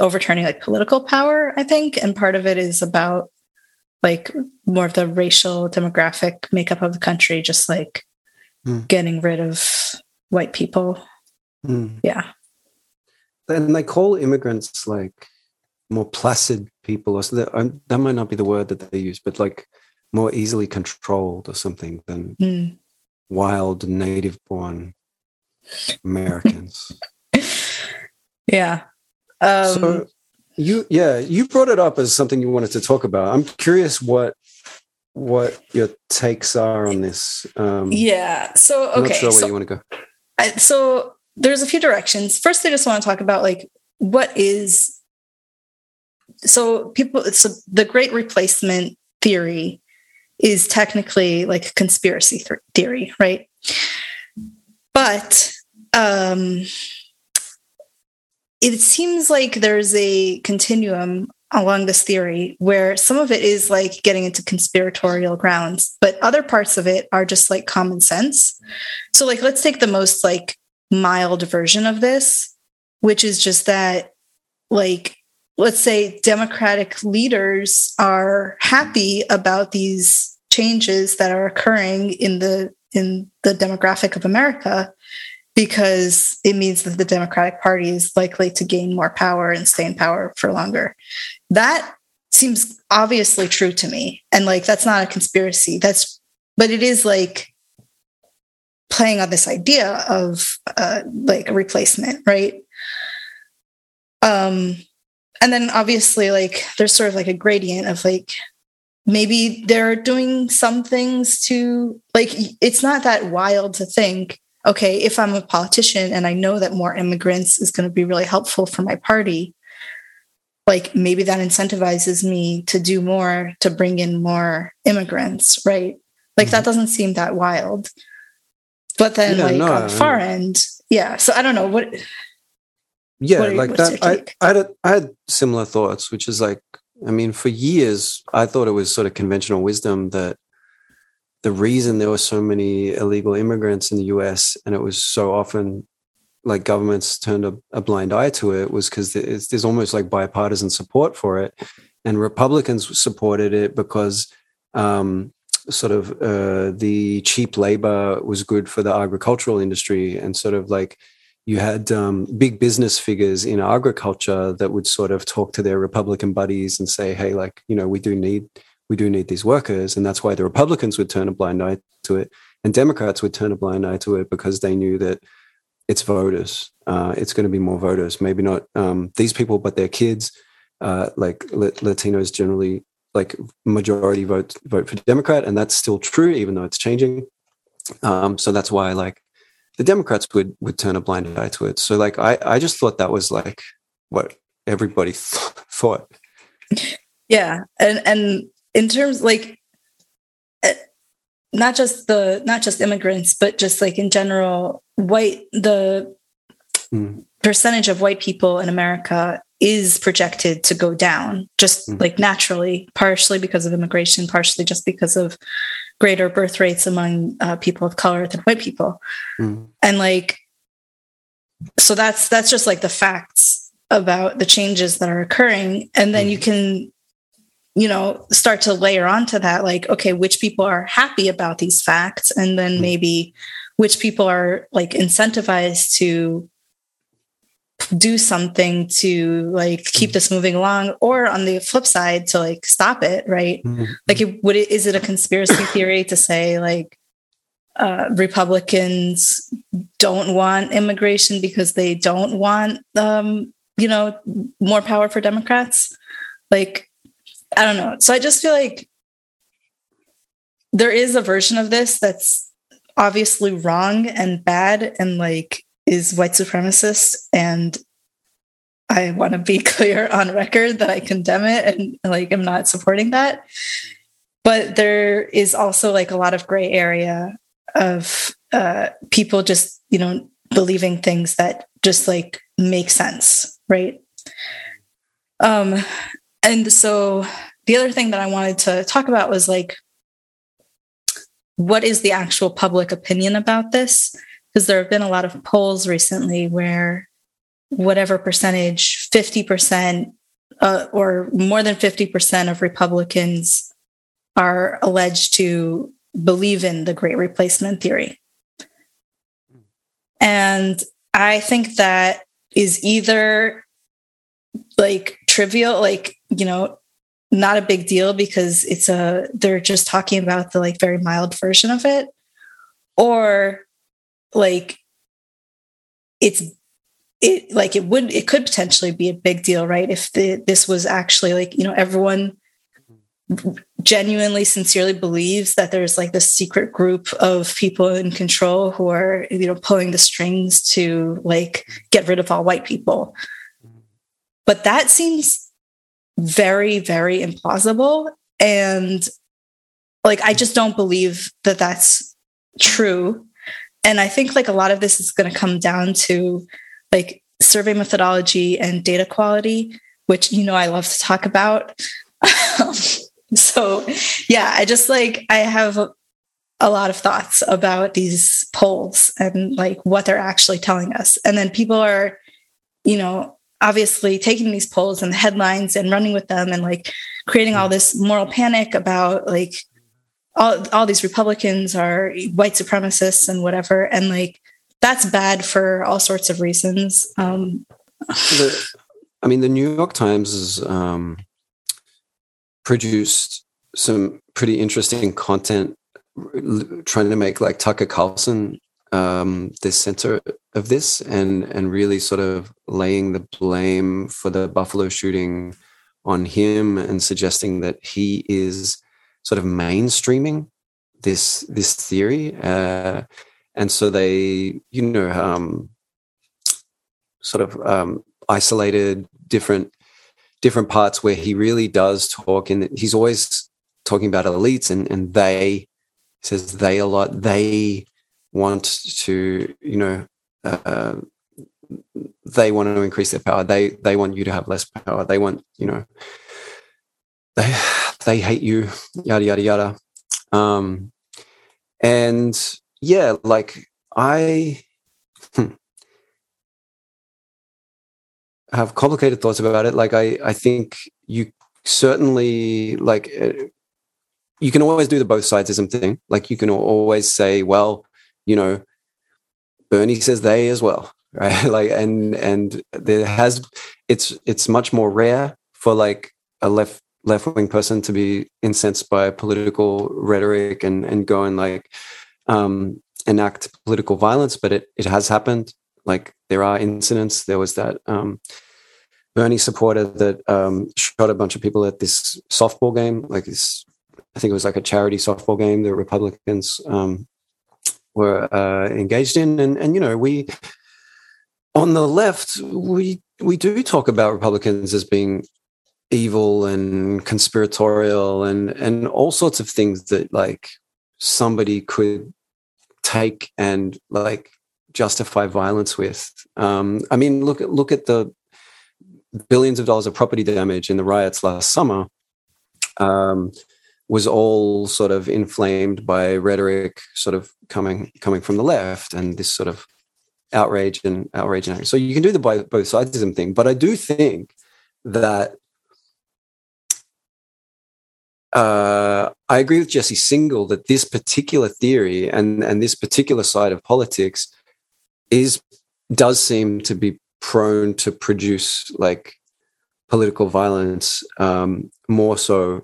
overturning like political power, I think, and part of it is about like more of the racial demographic makeup of the country, just like getting rid of white people. Yeah. And they call immigrants like more placid people, or so that might not be the word that they use, but like more easily controlled or something than wild native-born Americans. Yeah. So you brought it up as something you wanted to talk about. I'm curious what your takes are on this. Yeah. So okay, I'm not sure where you want to go. There's a few directions. First, I just want to talk about like what is. So the great replacement theory is technically like a conspiracy theory, right? But it seems like there's a continuum along this theory where some of it is like getting into conspiratorial grounds, but other parts of it are just like common sense. So like, let's take the most like mild version of this, which is just that, like, let's say Democratic leaders are happy about these changes that are occurring in the demographic of America, because it means that the Democratic Party is likely to gain more power and stay in power for longer. That seems obviously true to me. And like, that's not a conspiracy. But it is like playing on this idea of like a replacement, right? And then obviously like there's sort of like a gradient of like maybe they're doing some things to like, it's not that wild to think, okay, if I'm a politician and I know that more immigrants is going to be really helpful for my party, like maybe that incentivizes me to do more to bring in more immigrants, right? Like that doesn't seem that wild. But then, yeah, like on the far end, yeah. So I don't know what. Yeah, what like that. I had similar thoughts, which is like, I mean, for years I thought it was sort of conventional wisdom that the reason there were so many illegal immigrants in the U.S. and it was so often like governments turned a blind eye to it was because there's almost like bipartisan support for it, and Republicans supported it because. Sort of the cheap labor was good for the agricultural industry, and sort of like you had big business figures in agriculture that would sort of talk to their Republican buddies and say, hey, like, you know, we do need these workers. And that's why the Republicans would turn a blind eye to it, and Democrats would turn a blind eye to it because they knew that it's voters. It's going to be more voters, maybe not these people, but their kids, like Latinos generally like majority vote for Democrat, and that's still true, even though it's changing. So that's why like the Democrats would turn a blind eye to it. So like I just thought that was like what everybody thought. Yeah, and in terms like not just immigrants, but just like in general, the percentage of white people in America is projected to go down just like naturally, partially because of immigration, partially just because of greater birth rates among people of color than white people. And like, so that's just like the facts about the changes that are occurring. And then you can, you know, start to layer onto that, like, okay, which people are happy about these facts? And then maybe which people are like incentivized to do something to like keep this moving along, or on the flip side to like stop it, right? Like is it a conspiracy theory to say like Republicans don't want immigration because they don't want you know, more power for Democrats? Like, I don't know. So I just feel like there is a version of this that's obviously wrong and bad and like is white supremacist, and I want to be clear on record that I condemn it and like I'm not supporting that. But there is also like a lot of gray area of people just, you know, believing things that just like make sense, right? And so the other thing that I wanted to talk about was like, what is the actual public opinion about this? Because there have been a lot of polls recently where whatever percentage, 50% or more than 50% of Republicans are alleged to believe in the Great Replacement theory. And I think that is either like trivial, like, you know, not a big deal because it's they're just talking about the like very mild version of it, or like it could potentially be a big deal, right? If this was actually like, you know, everyone genuinely, sincerely believes that there's like this secret group of people in control who are, you know, pulling the strings to like get rid of all white people. But that seems very, very implausible. And like, I just don't believe that that's true. And I think like a lot of this is going to come down to like survey methodology and data quality, which, you know, I love to talk about. So yeah, I just like, I have a lot of thoughts about these polls and like what they're actually telling us. And then people are, you know, obviously taking these polls and the headlines and running with them and like creating all this moral panic about like, all these Republicans are white supremacists and whatever. And like, that's bad for all sorts of reasons. The New York Times has produced some pretty interesting content trying to make like Tucker Carlson the center of this and really sort of laying the blame for the Buffalo shooting on him and suggesting that he is sort of mainstreaming this theory, and so they, you know, isolated different parts where he really does talk, and he's always talking about elites and they says they a lot. They want to, you know, they want to increase their power. They want you to have less power. They want, you know, they hate you, yada, yada, yada. And yeah, like I have complicated thoughts about it. Like I think you certainly like, you can always do the both sidesism thing. Like you can always say, well, you know, Bernie says they as well, right? Like, and there has, it's much more rare for like a left-wing person to be incensed by political rhetoric and go and like enact political violence, but it has happened. Like there are incidents. There was that Bernie supporter that shot a bunch of people at this softball game, like this, I think it was like a charity softball game that Republicans were engaged in. And, you know, we on the left, we do talk about Republicans as being evil and conspiratorial and all sorts of things that like somebody could take and like justify violence with. I mean, look at the billions of dollars of property damage in the riots last summer. Was all sort of inflamed by rhetoric sort of coming from the left and this sort of outrage and anger. So you can do the both sidesism thing, but I do think that I agree with Jesse Singel that this particular theory and this particular side of politics does seem to be prone to produce like political violence more so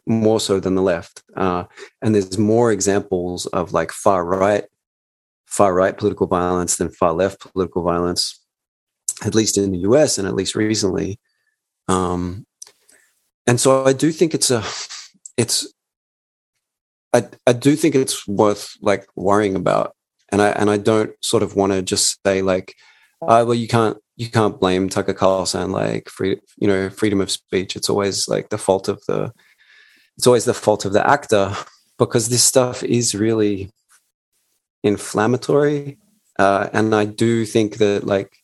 than the left. And there's more examples of like far right political violence than far left political violence, at least in the US and at least recently. And so I do think I do think it's worth like worrying about. And I don't sort of want to just say like, well, you can't blame Tucker Carlson, like freedom of speech. It's always like the fault of the actor, because this stuff is really inflammatory. And I do think that like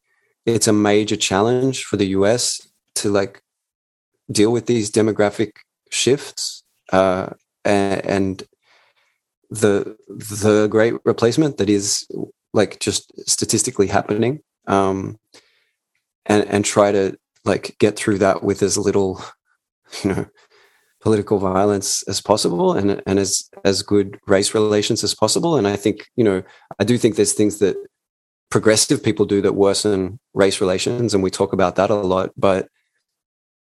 it's a major challenge for the US to like deal with these demographic shifts. And the great replacement that is like just statistically happening, and try to like get through that with as little, you know, political violence as possible, and as good race relations as possible. And I think, you know, I do think there's things that progressive people do that worsen race relations, and we talk about that a lot. But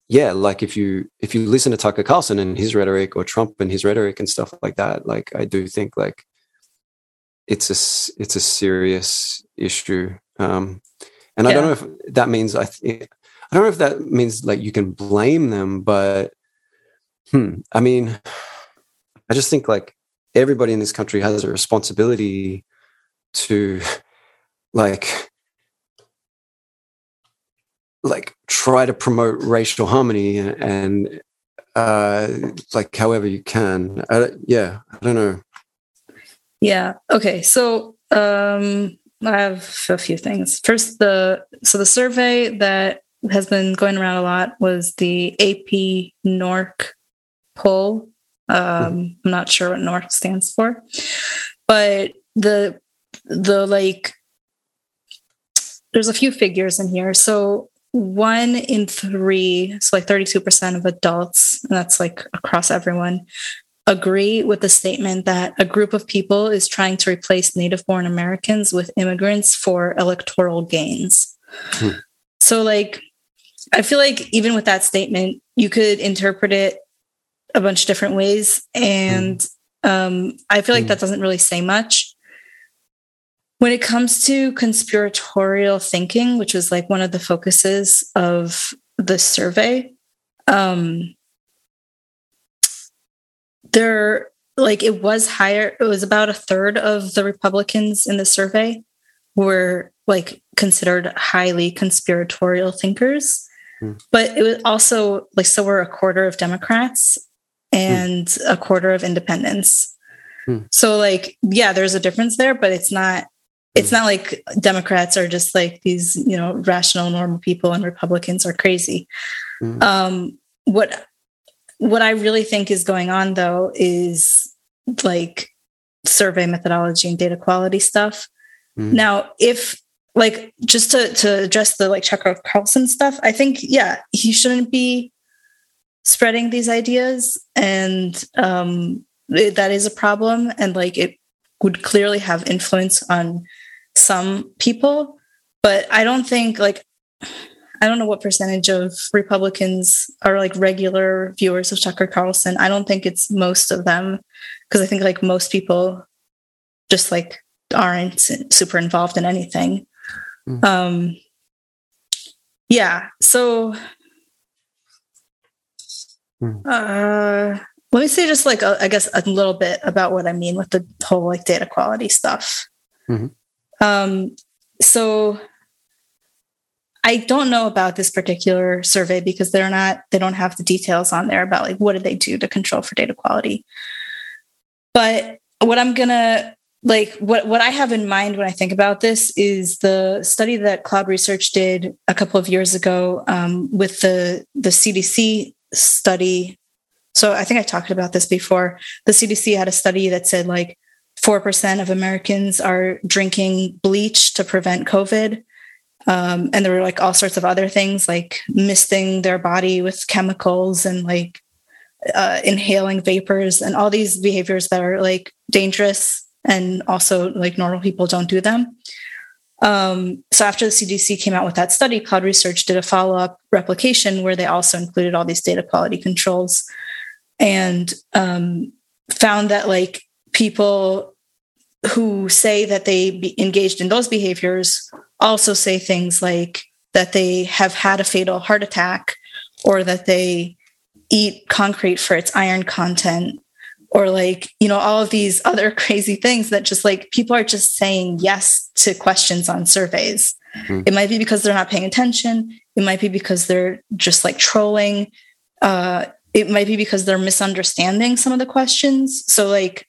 yeah, like if you listen to Tucker Carlson and his rhetoric, or Trump and his rhetoric and stuff like that, like I do think like it's a serious issue. And yeah. I don't know if that means like you can blame them, but I mean, I just think like everybody in this country has a responsibility to like try to promote racial harmony and like however you can. I don't know. Yeah. Okay. So I have a few things. First, the survey that has been going around a lot was the AP NORC poll. I'm not sure what NORC stands for, but the like there's a few figures in here. So 1 in 3, so like 32% of adults, and that's like across everyone, agree with the statement that a group of people is trying to replace native-born Americans with immigrants for electoral gains. So like, I feel like even with that statement, you could interpret it a bunch of different ways. And I feel like that doesn't really say much. When it comes to conspiratorial thinking, which was like one of the focuses of the survey, there like it was higher. It was about a third of the Republicans in the survey were like considered highly conspiratorial thinkers, but it was also like so were a quarter of Democrats and a quarter of independents. So like yeah, there's a difference there, but it's not. It's not like Democrats are just like these, you know, rational, normal people and Republicans are crazy. What I really think is going on, though, is like survey methodology and data quality stuff. Now, if like just to address the like Tucker Carlson stuff, I think, yeah, he shouldn't be spreading these ideas. And that is a problem. And like it would clearly have influence on some people, but I don't think like, I don't know what percentage of Republicans are like regular viewers of Tucker Carlson. I don't think it's most of them, because I think like most people just like aren't super involved in anything. Yeah. So Let me say just like, I guess a little bit about what I mean with the whole like data quality stuff. Mm-hmm. So I don't know about this particular survey because they don't have the details on there about like, what did they do to control for data quality? But what I'm going to like, what I have in mind when I think about this is the study that Cloud Research did a couple of years ago with the CDC study. So I think I talked about this before. The CDC had a study that said like 4% of Americans are drinking bleach to prevent COVID. And there were like all sorts of other things like misting their body with chemicals and like inhaling vapors and all these behaviors that are like dangerous and also like normal people don't do them. So after the CDC came out with that study, Cloud Research did a follow-up replication where they also included all these data quality controls and found that like people who say that they be engaged in those behaviors also say things like that they have had a fatal heart attack or that they eat concrete for its iron content or like, you know, all of these other crazy things that just like people are just saying yes to questions on surveys. Mm-hmm. It might be because they're not paying attention. It might be because they're just like trolling. It might be because they're misunderstanding some of the questions. So like,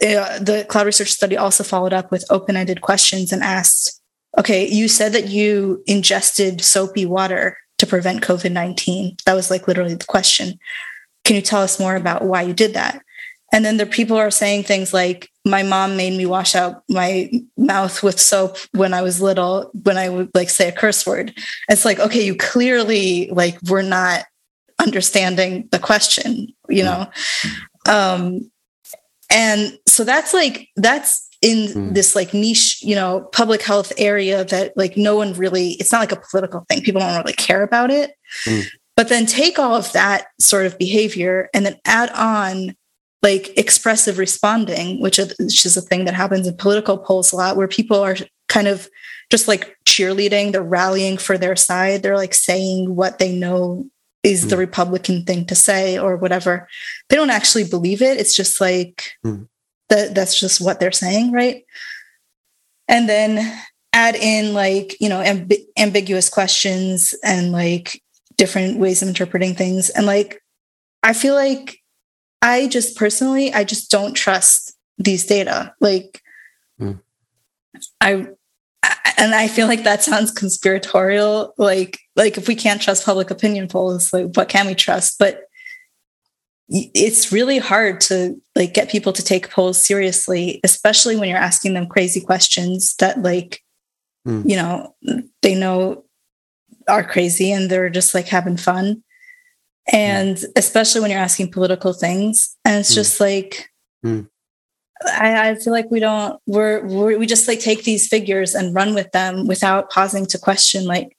the Cloud Research study also followed up with open-ended questions and asked, okay, you said that you ingested soapy water to prevent COVID-19. That was like literally the question. Can you tell us more about why you did that? And then the people are saying things like, my mom made me wash out my mouth with soap when I was little, when I would like say a curse word. It's like, okay, you clearly like were not understanding the question, you know? And so that's in this like niche, you know, public health area that like no one really, it's not like a political thing. People don't really care about it. But then take all of that sort of behavior and then add on like expressive responding, which is a thing that happens in political polls a lot where people are kind of just like cheerleading, they're rallying for their side. They're like saying what they know is the Republican thing to say or whatever. They don't actually believe it. It's just like, that's just what they're saying, right? And then add in like, you know, ambiguous questions and like different ways of interpreting things. And like, I feel like I just personally, I just don't trust these data. Like And I feel like that sounds conspiratorial. Like if we can't trust public opinion polls, like what can we trust? But it's really hard to like get people to take polls seriously, especially when you're asking them crazy questions that like, you know, they know are crazy and they're just like having fun. And especially when you're asking political things. And it's just like, I feel like we just like take these figures and run with them without pausing to question, like,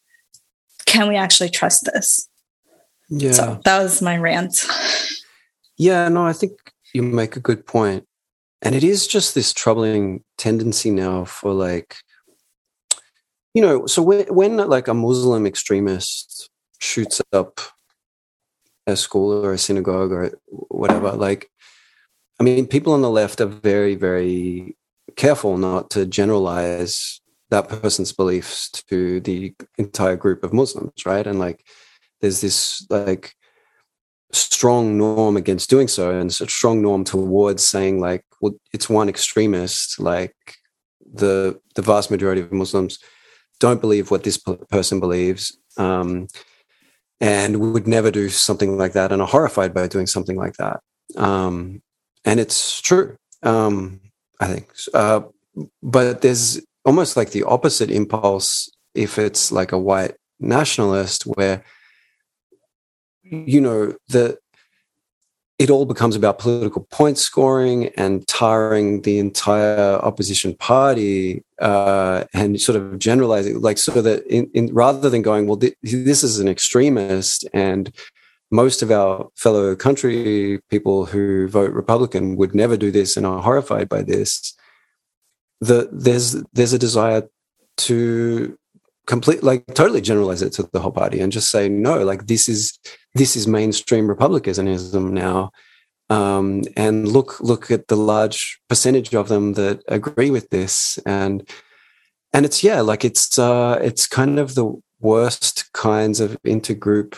can we actually trust this? Yeah. So that was my rant. Yeah, no, I think you make a good point. And it is just this troubling tendency now for like, you know, so when like a Muslim extremist shoots up a school or a synagogue or whatever, like, I mean, people on the left are very, very careful not to generalize that person's beliefs to the entire group of Muslims, right? And like, there's this like strong norm against doing so, and such strong norm towards saying like, well, it's one extremist. Like the vast majority of Muslims don't believe what this person believes, and would never do something like that, and are horrified by doing something like that. And it's true, I think. But there's almost like the opposite impulse if it's like a white nationalist where, you know, it all becomes about political point scoring and tarring the entire opposition party and sort of generalizing, like so that rather than going, well, this is an extremist and most of our fellow country people who vote Republican would never do this and are horrified by this. There's a desire to totally generalize it to the whole party and just say, no, like this is mainstream republicanism now. And look at the large percentage of them that agree with this. And it's, yeah, like it's kind of the worst kinds of intergroup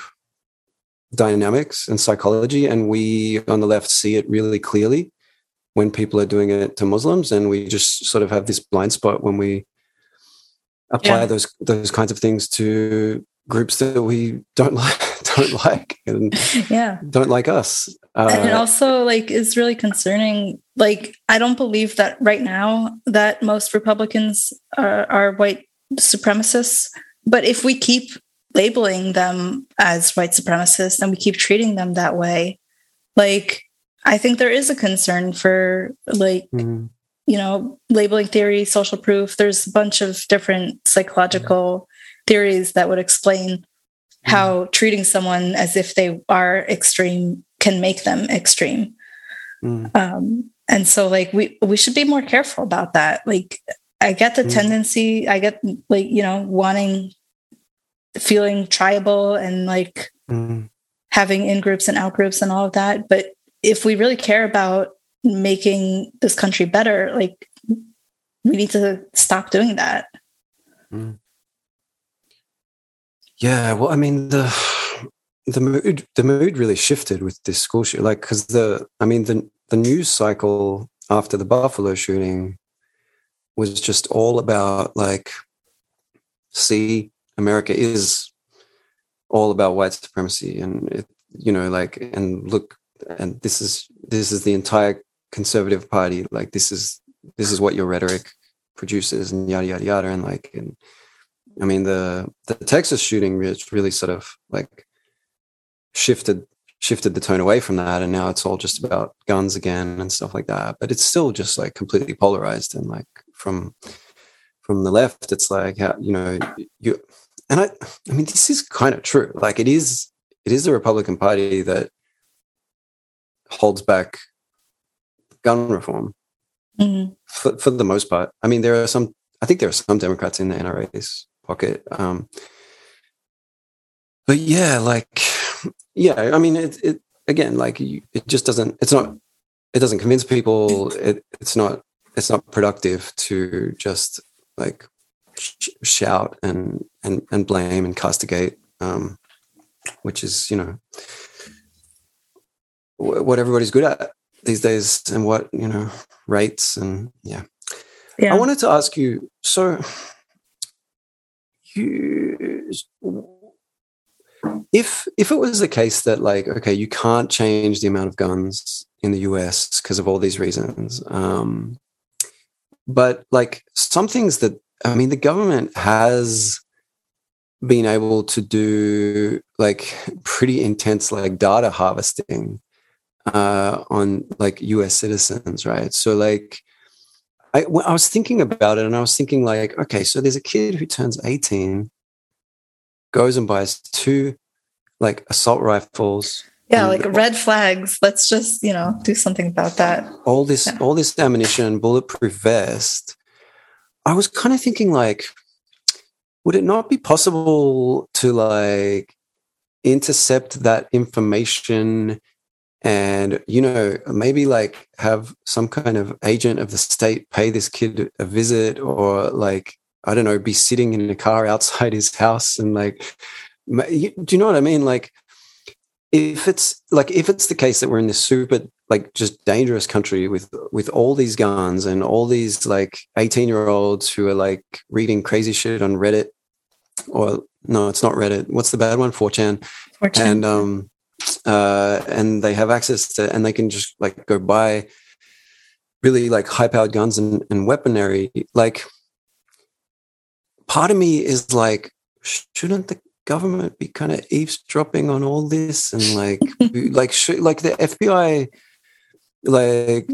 dynamics and psychology. And we on the left see it really clearly when people are doing it to Muslims. And we just sort of have this blind spot when we apply those kinds of things to groups that we don't like and don't like us. And it also like is really concerning. Like, I don't believe that right now that most Republicans are white supremacists, but if we keep labeling them as white supremacists and we keep treating them that way, like, I think there is a concern for like, you know, labeling theory, social proof. There's a bunch of different psychological theories that would explain how treating someone as if they are extreme can make them extreme. And so like, we should be more careful about that. Like, I get the tendency, I get like, you know, feeling tribal and like having in groups and out groups and all of that. But if we really care about making this country better, like, we need to stop doing that. Yeah, well, I mean, the mood really shifted with this school shooting, like, because the news cycle after the Buffalo shooting was just all about like, see, America is all about white supremacy, and it, you know, like, and look, and this is the entire conservative party, like this is what your rhetoric produces, and yada yada yada, and like, and I mean the Texas shooting really sort of like shifted the tone away from that, and now it's all just about guns again and stuff like that. But it's still just like completely polarized, and like from the left, it's like, how, you know, you. And I mean, this is kind of true. Like, it is the Republican Party that holds back gun reform for the most part. I mean, I think there are some Democrats in the NRA's pocket. But yeah, like, yeah, I mean, it again, like, it doesn't convince people. It's not productive to just like, shout and blame and castigate, which is, you know, what everybody's good at these days, and what, you know, rates and yeah. I wanted to ask you, so you, if it was the case that like, okay, you can't change the amount of guns in the US because of all these reasons, but like some things that, I mean, the government has been able to do like pretty intense like data harvesting on like US citizens, right? So like I was thinking about it, and I was thinking like, okay, so there's a kid who turns 18, goes and buys 2 like assault rifles. Yeah, like red flags. Let's just, you know, do something about that. All this ammunition, bulletproof vest. I was kind of thinking like, would it not be possible to like intercept that information and, you know, maybe like have some kind of agent of the state pay this kid a visit, or like, I don't know, be sitting in a car outside his house and like, do you know what I mean? Like, if it's the case that we're in this super like just dangerous country with all these guns and all these like 18-year-olds who are like reading crazy shit on Reddit, or no, it's not Reddit. What's the bad one? 4chan. And they have access to, and they can just like go buy really like high-powered guns and weaponry. Like, part of me is like, shouldn't the government be kind of eavesdropping on all this, and like like the FBI, like,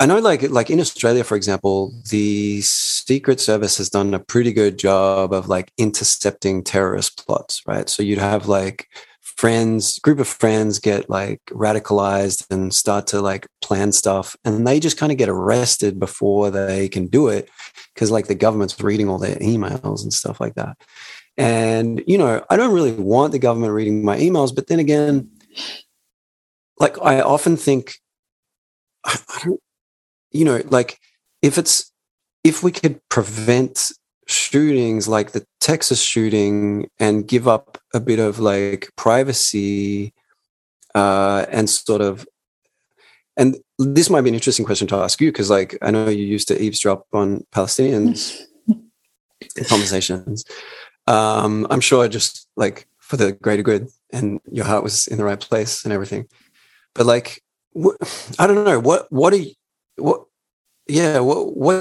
I know like in Australia, for example, the Secret Service has done a pretty good job of like intercepting terrorist plots, right? So you'd have like group of friends get like radicalized and start to like plan stuff, and they just kind of get arrested before they can do it because like the government's reading all their emails and stuff like that. And, you know, I don't really want the government reading my emails, but then again, like I often think, I don't, you know, like if we could prevent shootings like the Texas shooting and give up a bit of like privacy and sort of, and this might be an interesting question to ask you because like I know you used to eavesdrop on Palestinians conversations. I'm sure just like for the greater good and your heart was in the right place and everything. But like, I don't know. What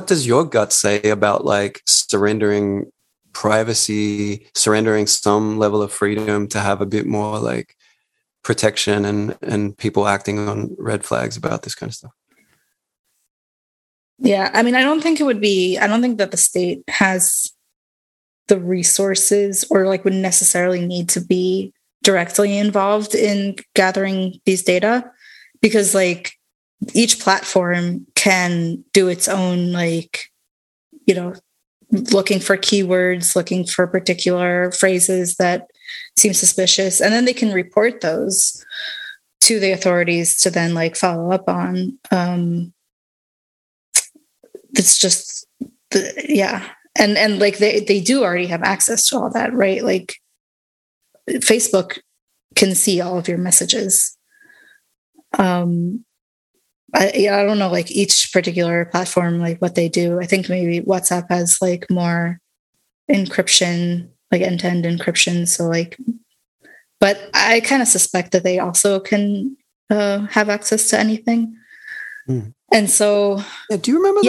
does your gut say about like surrendering privacy, surrendering some level of freedom to have a bit more like protection and people acting on red flags about this kind of stuff? Yeah. I mean, I don't think that the state has the resources or like would necessarily need to be directly involved in gathering these data because like each platform can do its own, like, you know, looking for keywords, looking for particular phrases that seem suspicious, and then they can report those to the authorities to then like follow up on. It's just, yeah. And like they do already have access to all that, right? Like Facebook can see all of your messages. I don't know, like each particular platform, like what they do. I think maybe WhatsApp has like more encryption, like end-to-end encryption. So like, but I kind of suspect that they also can have access to anything. Mm. And so, yeah, do you remember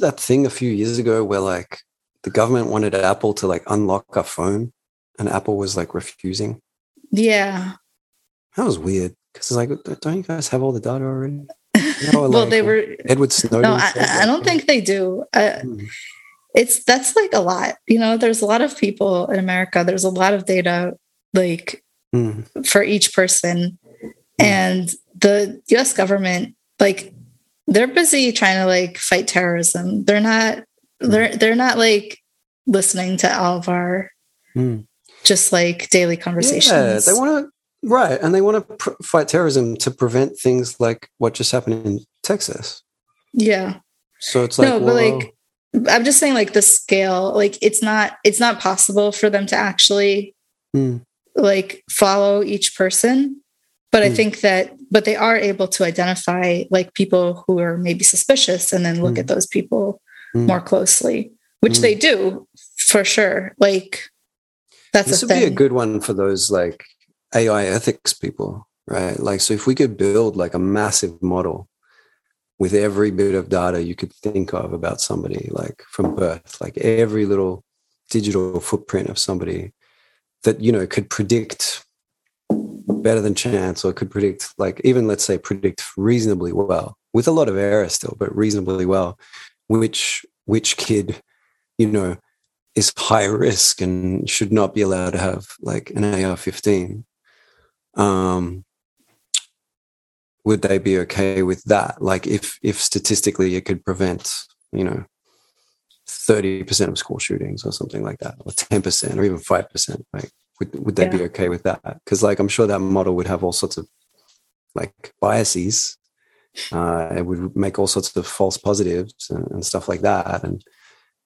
that thing a few years ago where like the government wanted Apple to like unlock our phone and Apple was like refusing? Yeah. That was weird because like, don't you guys have all the data already? No, well, like, they were Edward Snowden. No, I don't think they do. That's like a lot, you know, there's a lot of people in America. There's a lot of data like for each person and the US government, like they're busy trying to like fight terrorism. They're not like listening to all of our just like daily conversations. Yeah, they want to. Right. And they want to fight terrorism to prevent things like what just happened in Texas. Yeah. So it's like, no, but whoa. Like, I'm just saying like the scale, like it's not possible for them to actually like follow each person. But I think that, but they are able to identify like people who are maybe suspicious and then look at those people more closely, which they do for sure. Like that's this would be a good one for those like AI ethics people, right? Like, so if we could build like a massive model with every bit of data you could think of about somebody, like from birth, like every little digital footprint of somebody that, you know, could predict better than chance or could predict like even, let's say, predict reasonably well with a lot of error still, but reasonably well, which kid, you know, is high risk and should not be allowed to have like an AR-15. Would they be okay with that? Like if statistically it could prevent, you know, 30% of school shootings or something like that, or 10% or even 5%, like would they be okay with that? Because like I'm sure that model would have all sorts of like biases. It would make all sorts of false positives and stuff like that. And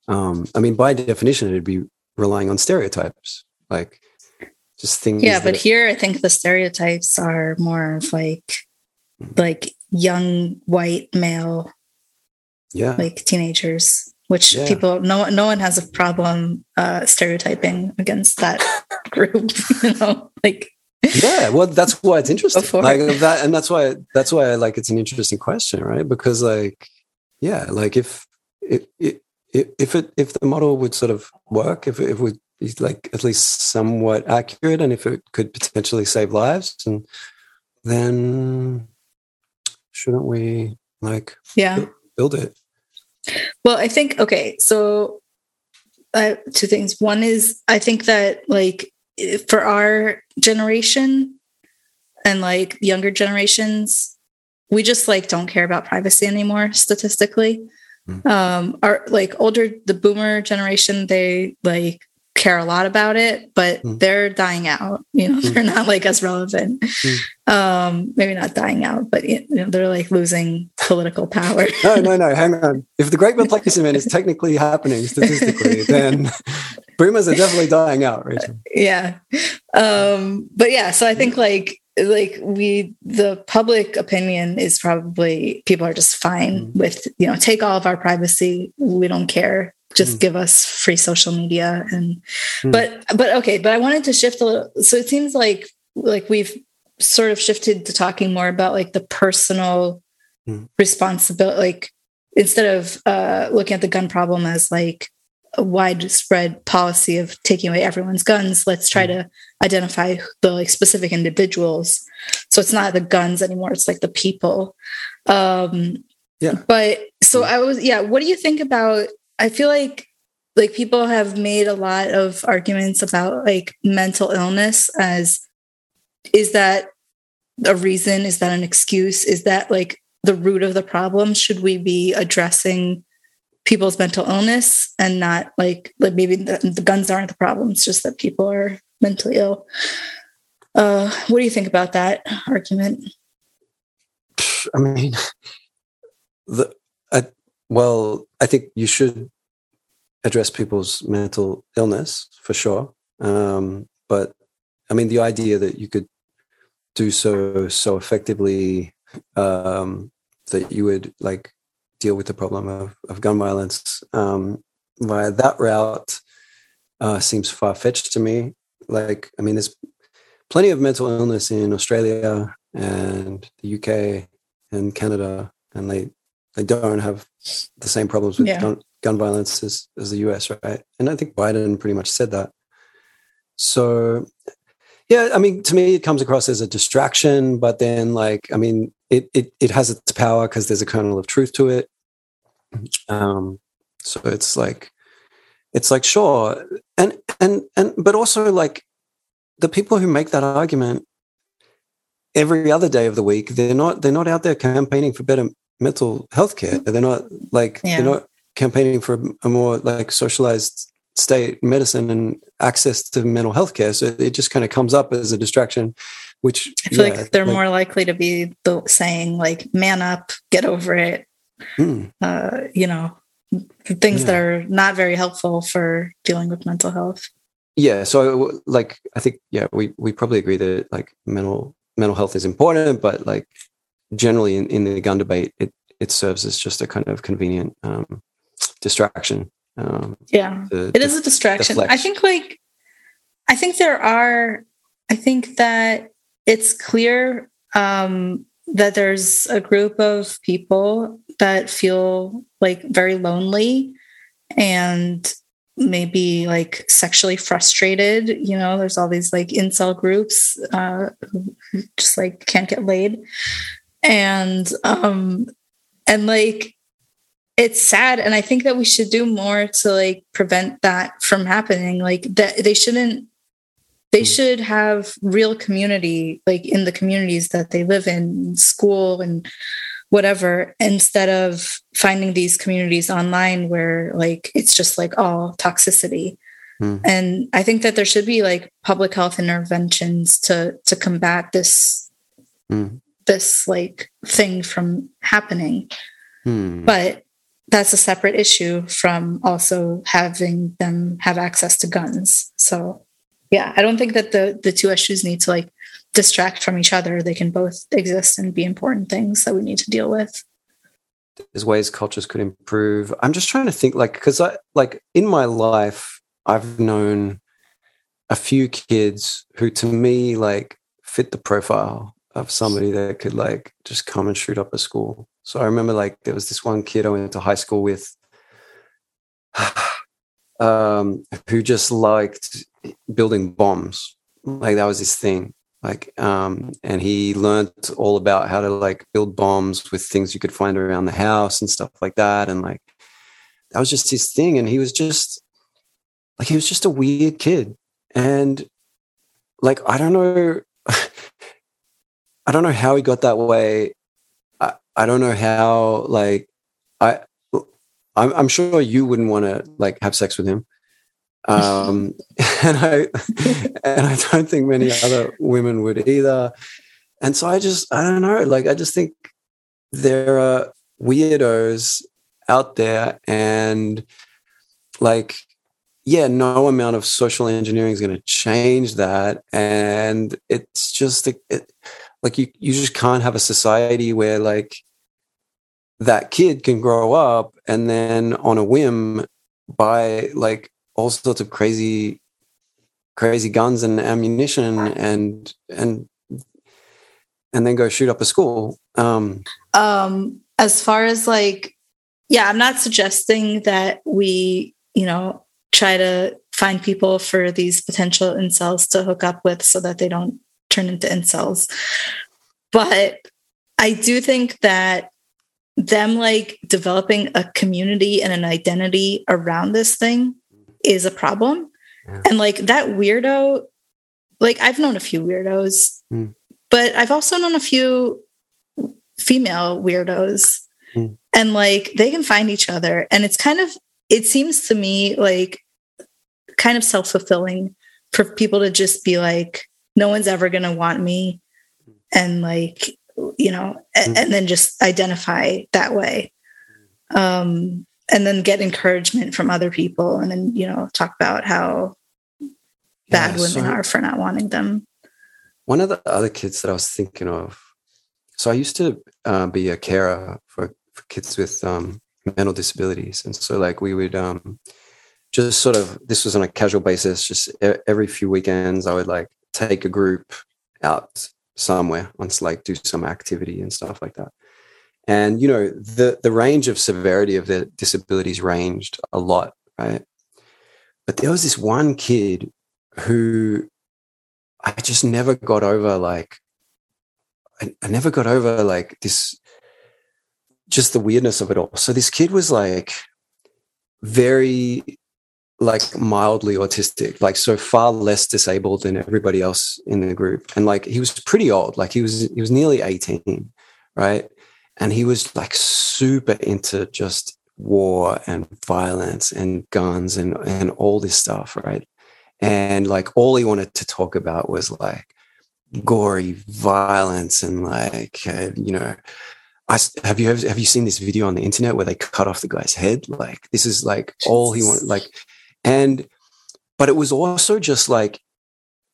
I mean, by definition, it'd be relying on stereotypes, like just things. Yeah, but here I think the stereotypes are more of like young white male, like teenagers, which people no one has a problem stereotyping against that group, you know, like. Yeah, well, that's why it's interesting, like that, and that's why like it's an interesting question, right? Because like, yeah, like if the model would sort of work, if we like at least somewhat accurate, and if it could potentially save lives, and then shouldn't we like build it? Well, I think so two things. One is I think that like for our generation and like younger generations, we just like don't care about privacy anymore statistically. Our like older, the boomer generation, they like care a lot about it, but they're dying out. You know, they're not like as relevant. Maybe not dying out, but you know, they're like losing political power. No. Hang on. If the Great Replacement is technically happening statistically, then boomers are definitely dying out, Rachel. Yeah. But yeah, so I think the public opinion is probably people are just fine with, you know, take all of our privacy. We don't care. Just give us free social media. And, but okay. But I wanted to shift a little. So it seems like we've sort of shifted to talking more about like the personal responsibility, like instead of looking at the gun problem as like a widespread policy of taking away everyone's guns. Let's try to identify the like specific individuals. So it's not the guns anymore. It's like the people. What do you think about, I feel like people have made a lot of arguments about like mental illness as, is that a reason? Is that an excuse? Is that like the root of the problem? Should we be addressing people's mental illness and not like maybe the guns aren't the problem? It's just that people are mentally ill. What do you think about that argument? I mean, I think you should address people's mental illness for sure. But I mean, the idea that you could do so effectively, that you would like deal with the problem of gun violence via that route seems far-fetched to me. Like, I mean, there's plenty of mental illness in Australia and the UK and Canada, and they don't have the same problems with gun violence as the US, right? And I think Biden pretty much said that. So, yeah, I mean, to me, it comes across as a distraction, but then, like, I mean, it has its power because there's a kernel of truth to it. So it's like, sure. But also, like, the people who make that argument every other day of the week, they're not out there campaigning for better mental health care. They're not they're not campaigning for a more like socialized state medicine and access to mental health care. So it just kind of comes up as a distraction, which I feel like they're more likely to be saying like, man up, get over it. You know, things that are not very helpful for dealing with mental health. Yeah. So like, I think, we probably agree that like mental health is important, but like generally in the gun debate, it serves as just a kind of convenient distraction. It is a distraction. Deflection. I think that it's clear that there's a group of people that feel like very lonely and maybe like sexually frustrated. You know, there's all these like incel groups who just like can't get laid. And like, it's sad. And I think that we should do more to like prevent that from happening. Like that they should have real community, like in the communities that they live in, school and whatever, instead of finding these communities online where like, it's just like all toxicity. And I think that there should be like public health interventions to combat this like thing from happening. But that's a separate issue from also having them have access to guns. So, yeah, I don't think that the two issues need to like distract from each other. They can both exist and be important things that we need to deal with. There's ways cultures could improve. I'm just trying to think, like, because I like in my life, I've known a few kids who to me like fit the profile of somebody that could like just come and shoot up a school. So I remember like there was this one kid I went to high school with who just liked building bombs. Like that was his thing. Like, and he learned all about how to like build bombs with things you could find around the house and stuff like that. And like, that was just his thing. And he was just a weird kid. And like, I don't know how he got that way. I don't know how, like, I'm sure you wouldn't want to like have sex with him. And I don't think many other women would either. And so I don't know, like, I just think there are weirdos out there, and like, yeah, no amount of social engineering is going to change that. And it's just like you just can't have a society where like that kid can grow up and then on a whim buy like all sorts of crazy guns and ammunition and then go shoot up a school. As far as like, yeah, I'm not suggesting that we, you know, try to find people for these potential incels to hook up with so that they don't turn into incels. But I do think that them like developing a community and an identity around this thing is a problem. Yeah. And like that weirdo, like I've known a few weirdos, but I've also known a few female weirdos, and like they can find each other. And it's kind of, it seems to me like kind of self-fulfilling for people to just be like, no one's ever going to want me. And like, you know, and then just identify that way. And then get encouragement from other people. And then, you know, talk about how bad women are for not wanting them. One of the other kids that I was thinking of. So I used to be a carer for kids with mental disabilities. And so like we would just sort of, this was on a casual basis, just every few weekends, I would like take a group out somewhere once, like do some activity and stuff like that. And, you know, the range of severity of their disabilities ranged a lot, right? But there was this one kid who I just never got over, like, I never got over, like, this, just the weirdness of it all. So this kid was, like, very, like, mildly autistic, like, so far less disabled than everybody else in the group. And, like, he was pretty old. Like, he was nearly 18, right? And he was like super into just war and violence and guns and all this stuff, right? And like all he wanted to talk about was like gory violence and like, you know, have you seen this video on the internet where they cut off the guy's head? Like this is like all he wanted, like, but it was also just like,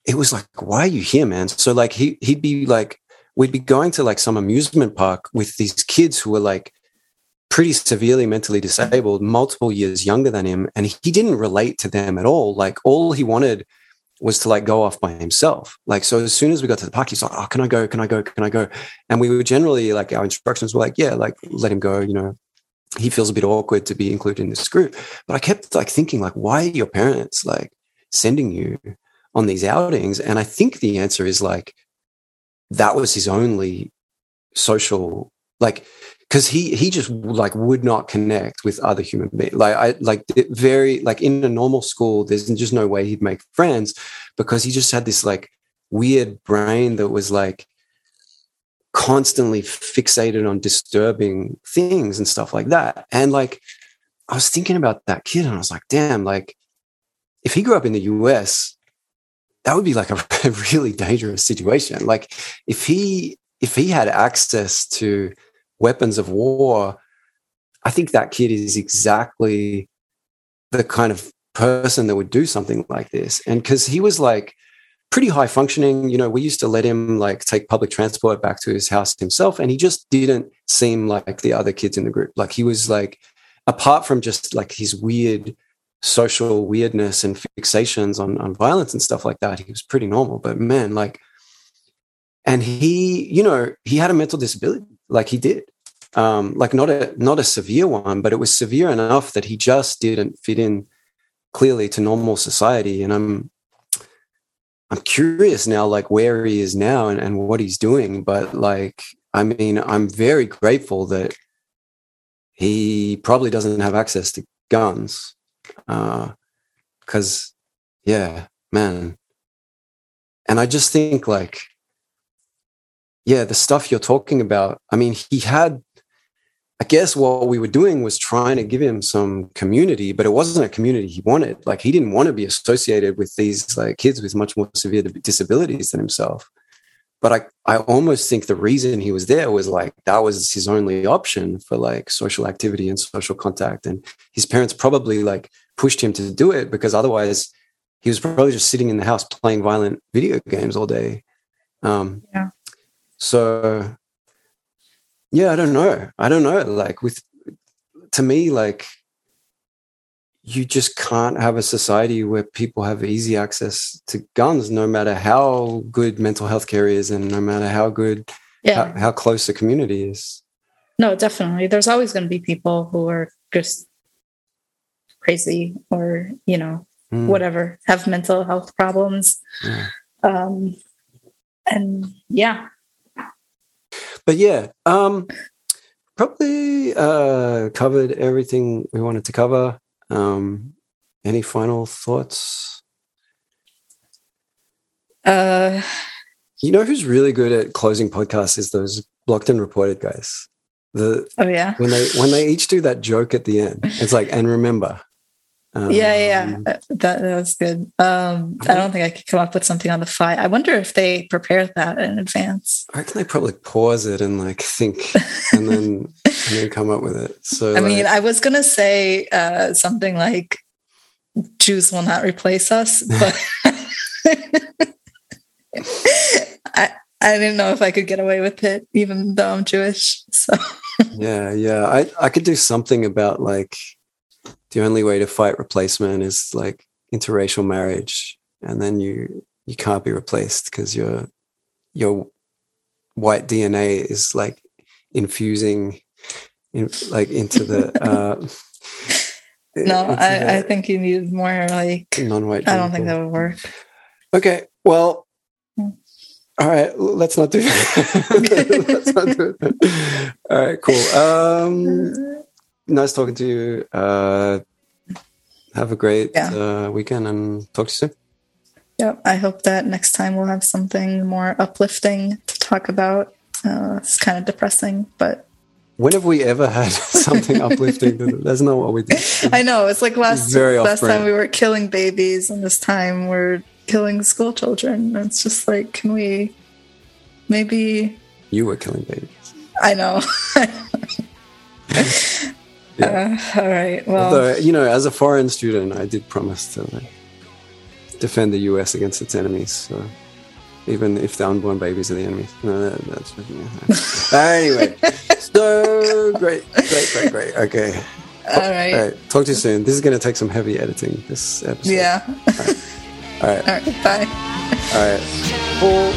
it was like, why are you here, man? So like he'd be like, we'd be going to like some amusement park with these kids who were like pretty severely mentally disabled, multiple years younger than him. And he didn't relate to them at all. Like all he wanted was to like go off by himself. Like, so as soon as we got to the park, he's like, oh, can I go? Can I go? Can I go? And we were generally like, our instructions were like, yeah, like let him go. You know, he feels a bit awkward to be included in this group. But I kept like thinking like, why are your parents like sending you on these outings? And I think the answer is like, that was his only social, like, because he just like would not connect with other human beings. Like in a normal school, there's just no way he'd make friends because he just had this like weird brain that was like constantly fixated on disturbing things and stuff like that. And like, I was thinking about that kid and I was like, damn, like if he grew up in the US, that would be like a really dangerous situation. Like if he had access to weapons of war, I think that kid is exactly the kind of person that would do something like this. And because he was like pretty high functioning, you know, we used to let him like take public transport back to his house himself. And he just didn't seem like the other kids in the group. Like he was like, apart from just like his weird social weirdness and fixations on violence and stuff like that, he was pretty normal. But man, like, and he, you know, he had a mental disability, like he did, like not a severe one, but it was severe enough that he just didn't fit in clearly to normal society. And I'm curious now, like where he is now and what he's doing. But like, I mean, I'm very grateful that he probably doesn't have access to guns. Because yeah, man. And I just think like, yeah, the stuff you're talking about, I mean, he had I guess what we were doing was trying to give him some community, but it wasn't a community he wanted. Like, he didn't want to be associated with these like kids with much more severe disabilities than himself. But I almost think the reason he was there was like, that was his only option for like social activity and social contact. And his parents probably like pushed him to do it because otherwise he was probably just sitting in the house playing violent video games all day. So yeah, I don't know. Like, to me, like, you just can't have a society where people have easy access to guns, no matter how good mental health care is and no matter how good, how close the community is. No, definitely. There's always going to be people who are just crazy or, you know, whatever, have mental health problems. Probably covered everything we wanted to cover. Any final thoughts? You know who's really good at closing podcasts is those Blocked and Reported guys. When they each do that joke at the end, it's like, and remember. That was good. I don't think I could come up with something on the fly. I wonder if they prepared that in advance. I reckon they probably pause it and like think and then come up with it. So I mean, I was gonna say something like, Jews will not replace us, but I didn't know if I could get away with it, even though I'm Jewish. So I could do something about like, the only way to fight replacement is like interracial marriage, and then you can't be replaced because your white DNA is like infusing into the. I think you need more like non-white. I don't think that would work. Okay, well, all right. Let's not do that. All right, cool. Nice talking to you. Have a great weekend and talk to you soon. Yep. I hope that next time we'll have something more uplifting to talk about. It's kind of depressing, but. When have we ever had something uplifting? That's not what we did. I know. It's like last time we were killing babies, and this time we're killing school children. It's just like, can we maybe. You were killing babies. I know. Yeah. All right. Well, although, you know, as a foreign student, I did promise to like, defend the U.S. against its enemies. So even if the unborn babies are the enemies, no, that's anyway. So great. Okay. All right. Talk to you soon. This is going to take some heavy editing. This episode. Yeah. All right. Bye. All right. Cool.